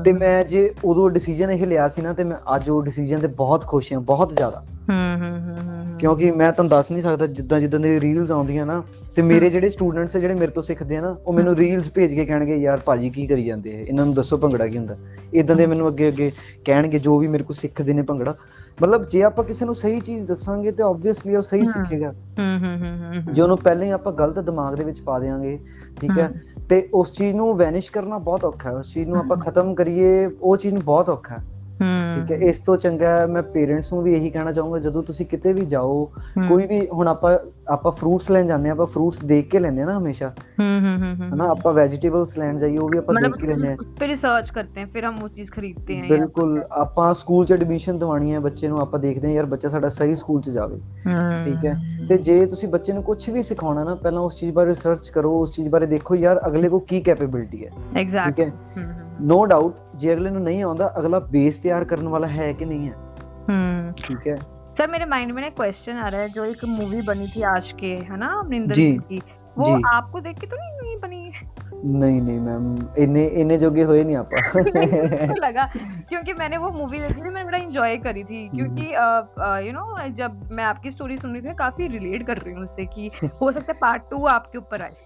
ਤੇ ਮੈਂ ਜੇ ਉਦੋਂ ਡਿਸੀਜ਼ਨ ਇਹ ਲਿਆ ਸੀ ਨਾ ਤੇ ਮੈਂ ਅੱਜ ਉਹ ਡਿਸੀਜ਼ਨ ਤੇ ਬਹੁਤ ਖੁਸ਼ ਹਾਂ, ਬਹੁਤ ਜ਼ਿਆਦਾ, ਕਿਉਂਕਿ ਮੈਂ ਤੁਹਾਨੂੰ ਦੱਸ ਨਹੀਂ ਸਕਦਾ ਜਿੱਦਾਂ ਜਿੱਦਾਂ ਦੀ ਰੀਲਸ ਆਉਂਦੀਆਂ ਨਾ ਤੇ ਮੇਰੇ ਜਿਹੜੇ ਸਟੂਡੈਂਟਸ ਜਿਹੜੇ ਮੇਰੇ ਤੋਂ ਸਿੱਖਦੇ ਆ ਨਾ ਉਹ ਮੈਨੂੰ ਰੀਲਸ ਭੇਜ ਕੇ ਕਹਿਣਗੇ ਯਾਰ ਭਾਜੀ ਕੀ ਕਰੀ ਜਾਂਦੇ ਆ, ਇਹਨਾਂ ਨੂੰ ਦੱਸੋ ਭੰਗੜਾ ਕੀ ਹੁੰਦਾ। ਇੱਦਾਂ ਦੇ ਮੈਨੂੰ ਅੱਗੇ ਅੱਗੇ ਕਹਿਣਗੇ ਜੋ ਵੀ ਮੇਰੇ ਕੋਲ ਸਿੱਖਦੇ ਨੇ ਭੰਗੜਾ। ਮਤਲਬ ਜੇ ਆਪਾਂ ਕਿਸੇ ਨੂੰ ਸਹੀ ਚੀਜ਼ ਦੱਸਾਂਗੇ ਤੇ ਓਬਵੀਅਸਲੀ ਉਹ ਸਹੀ ਸਿੱਖੇਗਾ, ਜੇ ਉਹਨੂੰ ਪਹਿਲਾਂ ਹੀ ਆਪਾਂ ਗਲਤ ਦਿਮਾਗ ਦੇ ਵਿੱਚ ਪਾ ਦਿਆਂਗੇ, ਠੀਕ ਹੈ, ਤੇ ਉਸ ਚੀਜ਼ ਨੂੰ ਵੈਨਿਸ਼ ਕਰਨਾ ਬਹੁਤ ਔਖਾ ਹੈ, ਉਸ ਚੀਜ਼ ਨੂੰ ਆਪਾਂ ਖਤਮ ਕਰੀਏ ਉਹ ਚੀਜ਼ ਨੂੰ ਬਹੁਤ ਔਖਾ ਹੈ। ਠੀਕ ਹੈ, ਇਸ ਤੋਂ ਚੰਗਾ ਮੈਂ ਪੇਰੈਂਟਸ ਨੂੰ ਵੀ ਇਹੀ ਕਹਿਣਾ ਚਾਹੂੰਗਾ ਜਦੋਂ ਤੁਸੀਂ ਕਿਤੇ ਵੀ ਜਾਓ ਕੋਈ ਵੀ ਹੁਣ ਆਪਾਂ ਆਪਾਂ ਫਰੂਟਸ ਲੈਣ ਜਾਂਦੇ ਹਾਂ, ਆਪਾਂ ਫਰੂਟਸ ਦੇਖ ਕੇ ਲੈਂਦੇ ਹਾਂ ਨਾ ਹਮੇਸ਼ਾ, ਹਨਾ, ਆਪਾਂ ਵੈਜੀਟੇਬਲਸ ਲੈਣ ਜਾਈਏ ਉਹ ਵੀ ਆਪਾਂ ਦੇਖ ਕੇ ਲੈਂਦੇ ਹਾਂ, ਫਿਰ ਰਿਸਰਚ ਕਰਦੇ ਹਾਂ, ਫਿਰ ਹਮ ਉਹ ਚੀਜ਼ ਖਰੀਦਦੇ ਹਾਂ। ਬਿਲਕੁਲ, ਆਪਾਂ ਸਕੂਲ ਚ ਐਡਮਿਸ਼ਨ ਦਿਵਾਉਣੀ ਹੈ ਬੱਚੇ ਨੂੰ, ਆਪਾਂ ਦੇਖਦੇ ਹਾਂ ਯਾਰ ਬੱਚਾ ਸਾਡਾ ਸਹੀ ਸਕੂਲ ਚ ਜਾਵੇ, ਠੀਕ ਹੈ, ਤੇ ਜੇ ਤੁਸੀਂ ਬੱਚੇ ਨੂੰ ਕੁਛ ਵੀ ਸਿਖਾਉਣਾ ਨਾ ਪਹਿਲਾਂ ਉਸ ਚੀਜ਼ ਬਾਰੇ ਰਿਸਰਚ ਕਰੋ, ਉਸ ਚੀਜ਼ ਬਾਰੇ ਦੇਖੋ ਯਾਰ ਅਗਲੇ ਕੋਲ ਕੀ ਕੈਪੇਬਿਲਿਟੀ ਹੈ। ਠੀਕ ਹੈ, ਨੋ ਡਾਊਟ ਜੇ ਅਗਲੇ ਨੂੰ ਨਹੀਂ ਆਉਂਦਾ ਅਗਲਾ ਬੇਸ ਤਿਆਰ ਕਰਨ ਵਾਲਾ ਹੈ ਕਿ ਨਹੀਂ ਹੈ। ਠੀਕ ਹੈ सर, मेरे माइंड में ना क्वेश्चन आ रहा है, जो एक मूवी बनी थी आज के, है ना, अमरिंदर सिंह की, वो आपको देख के तो नहीं, नहीं बनी? नहीं नहीं मैम, इन्ने इन्ने जोगे होए नहीं आपा। तो लगा क्योंकि मैंने वो मूवी देखी थी, मैंने बड़ा एंजॉय करी थी क्योंकि यू नो जब मैं आपकी स्टोरी सुन रही थी काफी रिलेट कर रही हूँ उससे कि हो सकता है पार्ट टू आपके ऊपर आए।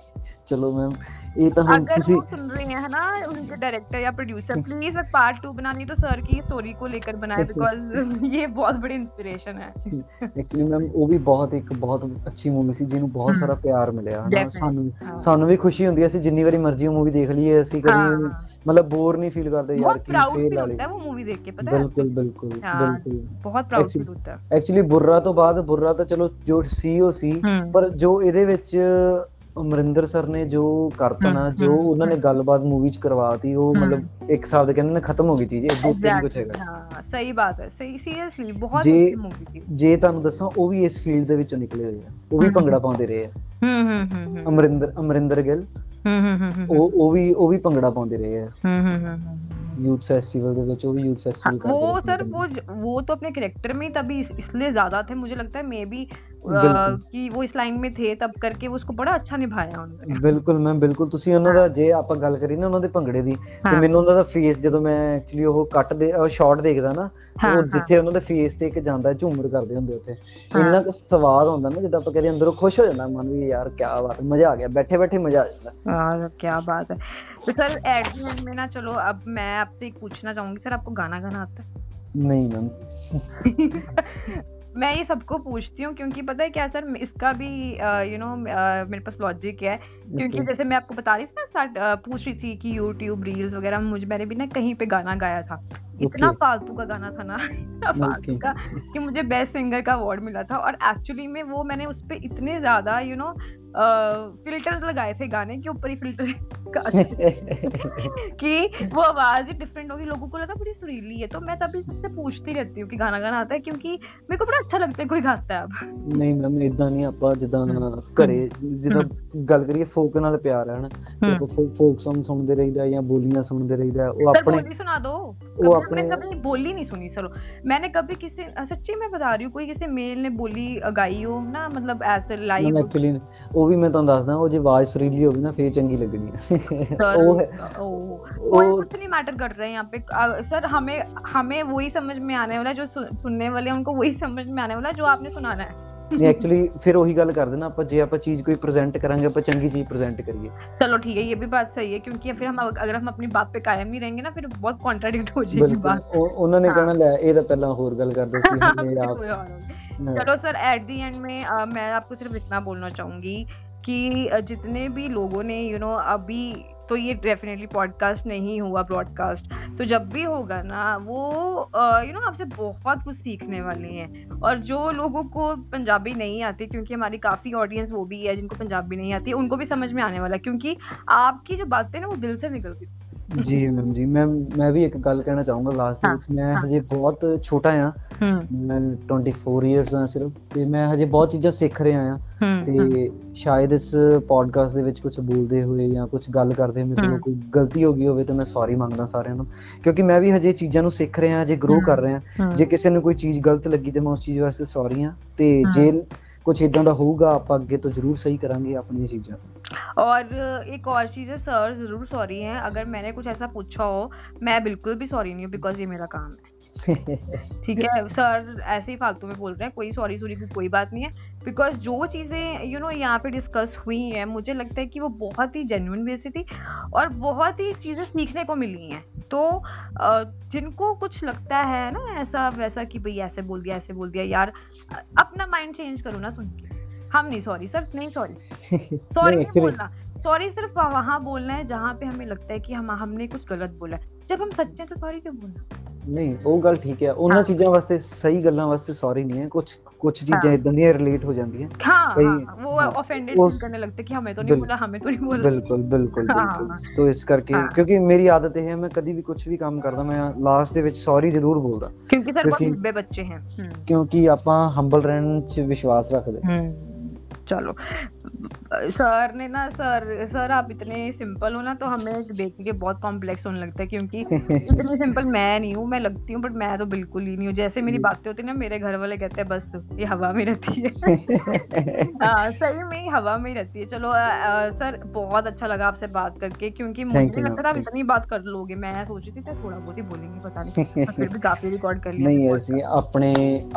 चलो मैम ये तो हम किसी सुन रहे हैं, है ना, उनके डायरेक्टर या प्रोड्यूसर प्लीज एक पार्ट टू बनानी तो सर की स्टोरी को लेकर बनाए बिकॉज ये बहुत बड़ी इंस्पिरेशन है। एक्चुअली मैम वो भी बहुत एक बहुत अच्छी मूवी सी जिसमें बहुत सारा प्यार मिला, है ना, सानू सानू भी खुशी होती है ऐसे जिन्नी बारी मर्जी मूवी देख लीए ऐसी कभी मतलब बोर नहीं फील करते यार कि फेल वाली है वो मूवी देख के, पता है? बिल्कुल बिल्कुल बिल्कुल बहुत प्राउड फील होता है। एक्चुअली बुर्रा तो बाद बुर्रा तो चलो जो सी ओ सी पर जो ਇਹਦੇ ਵਿੱਚ ਅਮਰਿੰਦਰ ਸਰ ਨੇ ਜੋ ਕਰਤਾ ਨਾ ਜੋ ਉਹਨਾਂ ਨੇ ਗੱਲਬਾਤ ਮੂਵੀ ਚ ਕਰਵਾਤੀ ਉਹ ਮਤਲਬ ਇੱਕ ਹਿਸਾਬ ਦੇ ਕਹਿੰਦੇ ਨੇ ਖਤਮ ਹੋ ਗਈ ਚੀਜ਼, ਇਹ ਦੋ ਤਿੰਨ ਕੁਛ ਹੈਗਾ। ਹਾਂ ਸਹੀ ਬਾਤ ਹੈ, ਸਹੀ ਸੀਰੀਅਸਲੀ ਬਹੁਤ ਅੱਛੀ ਮੂਵੀ ਸੀ। ਜੇ ਤੁਹਾਨੂੰ ਦੱਸਾਂ ਉਹ ਵੀ ਇਸ ਫੀਲਡ ਦੇ ਵਿੱਚੋਂ ਨਿਕਲੇ ਹੋਏ ਆ, ਉਹ ਵੀ ਭੰਗੜਾ ਪਾਉਂਦੇ ਰਹੇ ਆ। ਹੂੰ ਹੂੰ ਹੂੰ ਅਮਰਿੰਦਰ ਅਮਰਿੰਦਰ ਗਿੱਲ ਉਹ ਉਹ ਵੀ ਉਹ ਵੀ ਭੰਗੜਾ ਪਾਉਂਦੇ ਰਹੇ ਆ। ਹੂੰ ਹੂੰ ਹੂੰ ਯੂਥ ਫੈਸਟੀਵਲ ਦੇ ਵਿੱਚ ਉਹ ਵੀ ਯੂਥ ਫੈਸਟੀਵਲ ਕਰਦੇ ਉਹ ਸਰ ਉਹ ਉਹ ਤਾਂ ਆਪਣੇ ਕੈਰੈਕਟਰ ਮੇਂ ਤਬੀ ਇਸ ਲਈ ਜ਼ਿਆਦਾ ਥੇ ਮੁਝੇ ਲੱਗਦਾ ਹੈ ਮੇ ਵੀ ਕਿ ਉਹ ਇਸ ਲਾਈਨ ਮੇਂ ਥੇ ਤਬ ਕਰਕੇ ਉਹ ਉਸਕੋ ਬੜਾ ਅੱਛਾ ਨਿਭਾਇਆ ਉਹਨਾਂ ਨੇ। ਬਿਲਕੁਲ ਮੈਮ ਬਿਲਕੁਲ, ਤੁਸੀਂ ਉਹਨਾਂ ਦਾ ਜੇ ਆਪਾਂ ਗੱਲ ਕਰੀ ਨਾ ਉਹਨਾਂ ਦੇ ਭੰਗੜੇ ਦੀ ਤੇ ਮੈਨੂੰ ਉਹਨਾਂ ਦਾ ਫੇਸ ਜਦੋਂ ਮੈਂ ਐਕਚੁਅਲੀ ਉਹ ਕੱਟ ਦੇ ਸ਼ਾਟ ਦੇਖਦਾ ਨਾ ਉਹ ਜਿੱਥੇ ਉਹਨਾਂ ਦੇ ਫੇਸ ਤੇ ਇੱਕ ਜਾਂਦਾ ਝੂਮਰ ਕਰਦੇ ਹੁੰਦੇ ਉੱਥੇ ਇੰਨਾ ਕੁ ਸਵਾਦ ਹੁੰਦਾ ਨਾ ਜਿੱਦਾਂ ਆਪਾਂ ਕਹਿੰਦੇ ਅੰਦਰੋਂ ਖੁਸ਼ ਹੋ ਜਾਂਦਾ ਮਨ ਵੀ ਯਾਰ ਕਿਆ ਬਾਤ ਮਜ਼ਾ ਆ ਗਿਆ ਬੈਠੇ ਬੈਠੇ ਮਜ਼ਾ ਆ ਜਾਂਦਾ। ਹਾਂ ਕਿਆ ਬਾਤ ਹੈ। तो सर एडमिन में ना चलो अब मैं आपसे पूछना चाहूंगी सर आपको गाना गाना आता है? नहीं मैम। मैं ये सबको पूछती हूँ क्योंकि पता है क्या सर, इसका भी यू नो मेरे पास लॉजिक है क्योंकि okay. जैसे मैं आपको बता रही थी ना, स्टार्ट पूछ रही थी कि यूट्यूब रील्स वगैरह, मुझे मैंने भी ना कहीं पे गाना गाया था okay. इतना फालतू का गाना था ना फालतू okay. का कि मुझे बेस्ट सिंगर का अवार्ड मिला था, और एक्चुअली में वो मैंने उस पर इतने ज्यादा यू नो फिल्टर्स लगाए थे गाने के ऊपर ही फिल्टर कि वो आवाज ही डिफरेंट होगी, लोगों को लगा बड़ी सुरीली है। तो मैं तभी सबसे पूछती रहती हूँ कि गाना गाना आता है क्योंकि मेरे को बड़ा अच्छा लगता है कोई गाता है। अब नहीं मैम इदा नहीं, आप जिदा करे जिदा गल करिए फोक नाल प्यार है ना, फोक सॉन्ग सुनते रहिदा या बोलियां सुनते रहिदा। वो अपने बोली सुना दो, वो अपने कभी बोली नहीं सुनी। चलो मैंने कभी किसी, सच्ची मैं बता रही हूँ, कोई किसी मेल ने बोली गाई हो ना, मतलब ऐसे लाइव एक्चुअली ਉਹ ਵੀ ਮੈਂ ਤੁਹਾਨੂੰ ਦੱਸਦਾ ਉਹ ਜੇ ਆਵਾਜ਼ ਸੁਰੀਲੀ ਹੋਵੇ ਨਾ ਫੇਰ ਚੰਗੀ ਲੱਗਣੀ ਹੈ। ਉਹ ਉਹ ਕੁਝ ਨਹੀਂ ਮੈਟਰ ਕਰ ਰਿਹਾ ਯਹਾਂ ਪੇ ਸਰ, ਹਮੇ ਹਮੇ ਵਹੀ ਸਮਝ ਮੇ ਆਨੇ ਵਾਲਾ ਜੋ ਸੁਣਨੇ ਵਾਲੇ ਉਨਕੋ ਵਹੀ ਸਮਝ ਮੇ ਆने वाला जो आपने सुनाना है। ਨਹੀਂ ਐਕਚੁਅਲੀ ਫਿਰ ਉਹੀ ਗੱਲ ਕਰਦੇ ਨਾ ਆਪਾਂ, ਜੇ ਆਪਾਂ ਚੀਜ਼ ਕੋਈ ਪ੍ਰੈਜ਼ੈਂਟ ਕਰਾਂਗੇ ਆਪਾਂ ਚੰਗੀ ਚੀਜ਼ ਪ੍ਰੈਜ਼ੈਂਟ ਕਰੀਏ। ਚਲੋ ਠੀਕ ਹੈ, ਇਹ ਵੀ ਬਾਤ ਸਹੀ ਹੈ ਕਿਉਂਕਿ ਫਿਰ ਹਮ ਅਗਰ ਹਮ ਆਪਣੀ ਬਾਤ ਪੇ ਕਾਇਮ ਹੀ ਰਹੇਂਗੇ ਨਾ ਫਿਰ ਬਹੁਤ ਕੰਟਰਡਿਕਟ ਹੋ ਜਾਏਗੀ ਬਾਤ। ਉਹਨਾਂ ਨੇ ਕਹਿਣਾ ਲੈ ਇਹ ਤਾਂ ਪਹਿਲਾਂ ਹੋਰ ਗੱਲ ਕਰਦੇ ਸੀ ਹੁਣ ਆਪ। चलो सर, एट दी एंड में आ, मैं आपको सिर्फ इतना बोलना चाहूंगी कि जितने भी लोगों ने यू you नो know, अभी तो ये डेफिनेटली पॉडकास्ट नहीं हुआ, ब्रॉडकास्ट तो जब भी होगा ना वो यू नो आपसे बहुत कुछ सीखने वाले हैं। और जो लोगों को पंजाबी नहीं आती, क्योंकि हमारी काफ़ी ऑडियंस वो भी है जिनको पंजाबी नहीं आती, उनको भी समझ में आने वाला क्योंकि आपकी जो बातें ना वो दिल से निकलती। जी मैम जी, मैं मैं भी एक गल कहना चाहूँगा लास्ट हाँ, मैं हाँ, हजे बहुत छोटा हाँ, मैं चौबीस ईयर्स हाँ सिर्फ, ते मैं हजे बहुत चीज़ां सीख रहा हाँ, ते शायद इस पॉडकास्ट दे विच कुछ बोलते हुए या कुछ गल करते हुए तो कोई गलती हो गई होवे तो मैं सॉरी मंगदा सारिआं नूं, क्योंकि मैं भी हजे चीज़ां नूं सीख रहा हाँ, हजे ग्रो कर रहा हाँ। जे किसी नूं कोई चीज़ गलत लगी तो मैं उस चीज़ वास्ते सॉरी हाँ, ते जे कुछ इदां दा होगा आप अगे तो जरूर सही करांगे अपनी चीज़ां। और एक और चीज़ है सर, जरूर सॉरी हैं अगर मैंने कुछ ऐसा पूछा हो, मैं बिल्कुल भी सॉरी नहीं हूँ बिकॉज ये मेरा काम है। ठीक है सर, ऐसे ही फालतू में बोल रहे हैं, कोई सॉरी सॉरी की कोई बात नहीं है बिकॉज जो चीज़ें यू नो यहाँ पे डिस्कस हुई हैं मुझे लगता है कि वो बहुत ही जेन्युइन बेस थी और बहुत ही चीज़ें सीखने को मिली हैं। तो जिनको कुछ लगता है ना ऐसा वैसा कि भाई ऐसे बोल दिया ऐसे बोल दिया, यार अपना माइंड चेंज करो ना सुन के। हम नहीं सॉरी सर, नहीं सॉरी सॉरी नहीं बोलना, सॉरी सिर्फ वहाँ बोलना है जहाँ पे हमें लगता है कि हम हमने कुछ गलत बोला है। जब हम सच्चे हैं तो सॉरी क्यों बोलना? नहीं वो गल ठीक है, उन्हां चीज़ां वास्ते सही गल्लां वास्ते सॉरी नहीं है, कुछ कुछ चीज़ां इदां दी रिलेट हो जांदी है वो ऑफेंडेड करने लगते कि हमें तो नहीं बोला हमें तो नहीं बोला। बिल्कुल बिल्कुल बिल्कुल, तो इस करके क्योंकि मेरी आदत है मैं कभी भी कुछ भी काम करदा मैं लास्ट दे विच सॉरी जरूर बोलदा क्योंकि सर बहुत बे बच्चे हैं, क्योंकि आपां हंबल रहण च विश्वास रखदे। चलो सर ने ना सर सर आप इतने सिंपल हो ना तो हमें देख के बहुत कॉम्प्लेक्स होने लगता है क्योंकि इतनी सिंपल मैं नहीं हूँ, मैं लगती हूँ बट मैं तो बिल्कुल ही नहीं हूँ। जैसे मेरी बातें होती ना मेरे घर वाले कहते हैं बस ये हवा में रहती है। हाँ सही में हवा में रहती है। चलो आ, आ, सर बहुत अच्छा लगा आपसे बात करके क्योंकि मुझे लगता था आप इतनी बात कर लोगे, मैं सोच रही थी थोड़ा बहुत ही बोलेंगे पता नहीं, फिर भी काफी रिकॉर्ड कर लिया। नहीं ऐसी अपने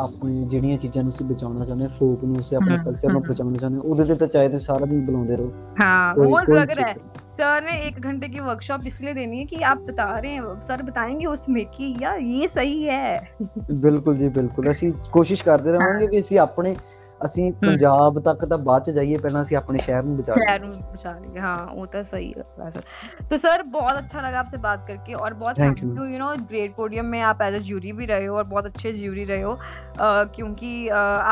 अपने ਜਿਹੜੀਆਂ ਚੀਜ਼ਾਂ ਨੂੰ ਅਸੀਂ ਬਚਾਉਣਾ ਚਾਹੁੰਦੇ ਹਾਂ, ਫੋਕ ਨੂੰ ਅਸੀਂ ਆਪਣੇ ਕਲਚਰ ਨੂੰ ਬਚਾਉਣਾ ਚਾਹੁੰਦੇ ਹਾਂ, ਉਹਦੇ ਤੇ ਤਾਂ ਚਾਹੇ ਤੁਸੀਂ ਸਾਰਾ ਦਿਨ ਬੁਲਾਉਂਦੇ ਰਹੋ। हाँ वो लग रहा है सर ने एक घंटे की वर्कशॉप इसलिए देनी है कि आप बता रहे हैं, सर बताएंगे उसमें कि यार ये सही है। बिल्कुल जी बिल्कुल, ਅਸੀਂ ਕੋਸ਼ਿਸ਼ ਕਰਦੇ ਰਹਾਂਗੇ ਕਿ ਅਸੀਂ ਆਪਣੇ ਅਸੀਂ ਪੰਜਾਬ ਤੱਕ ਤਾਂ ਬਾਅਦ ਚ ਜਾਈਏ, ਪਹਿਲਾਂ ਅਸੀਂ ਆਪਣੇ ਸ਼ਹਿਰ ਨੂੰ ਬਚਾ ਸ਼ਹਿਰ ਨੂੰ ਬਚਾ ਲਈਏ। ਹਾਂ ਉਹ ਤਾਂ ਸਹੀ ਹੈ सर। तो सर बहुत अच्छा लगा आपसे बात करके और बहुत thank you, you know great podium में आप एज अ ज्यूरी भी रहे हो और बहुत अच्छे ज्यूरी रहे हो क्योंकि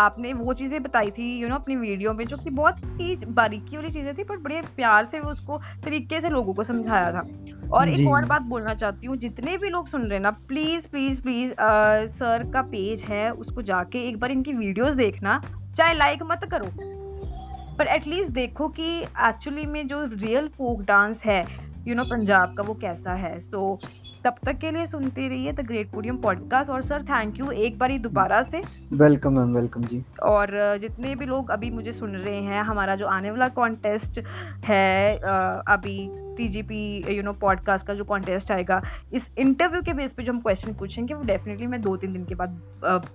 आपने वो चीज़ें बताई थी यू नो अपनी वीडियो में जो कि बहुत ही बारीकी वाली चीज़ें थी पर बड़े प्यार से उसको तरीके से लोगों को समझाया था। और एक और बात बोलना चाहती हूँ, जितने भी लोग सुन रहे हैं ना प्लीज़ प्लीज़ प्लीज़ सर का पेज है उसको जाके एक बार इनकी वीडियोज़ देखना, चाहे लाइक मत करो पर एटलीस्ट देखो कि एक्चुअली में जो रियल फोक डांस है यू नो पंजाब का वो कैसा है। सो तब तक के लिए सुनते रहिए द ग्रेट पोडियम पॉडकास्ट। और सर थैंक यू एक बार ही दोबारा से। वेलकम मैम, वेलकम जी। और जितने भी लोग अभी मुझे सुन रहे हैं, हमारा जो आने वाला कॉन्टेस्ट है अभी टीजीपी यू नो पॉडकास्ट का जो कॉन्टेस्ट आएगा, इस इंटरव्यू के बेस पे जो हम क्वेश्चन पूछेंगे वो डेफिनेटली मैं दो तीन दिन के बाद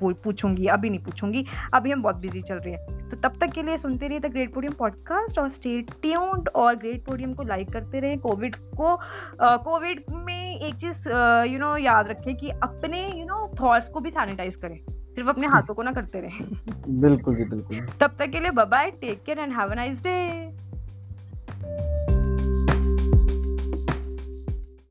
पूछूंगी, अभी नहीं पूछूंगी, अभी हम बहुत बिजी चल रहे हैं। तो तब तक के लिए सुनते रहिए द ग्रेट पोडियम पॉडकास्ट और स्टे ट्यून्ड और ग्रेट पोडियम को लाइक करते रहें। कोविड को कोविड में एक चीज़ यू नो याद रखें कि अपने यू नो थॉट्स को भी सैनिटाइज करें, सिर्फ अपने हाथों को ना करते रहे। बिल्कुल जी बिल्कुल। तब तक के लिए bye bye, take care and have a nice day.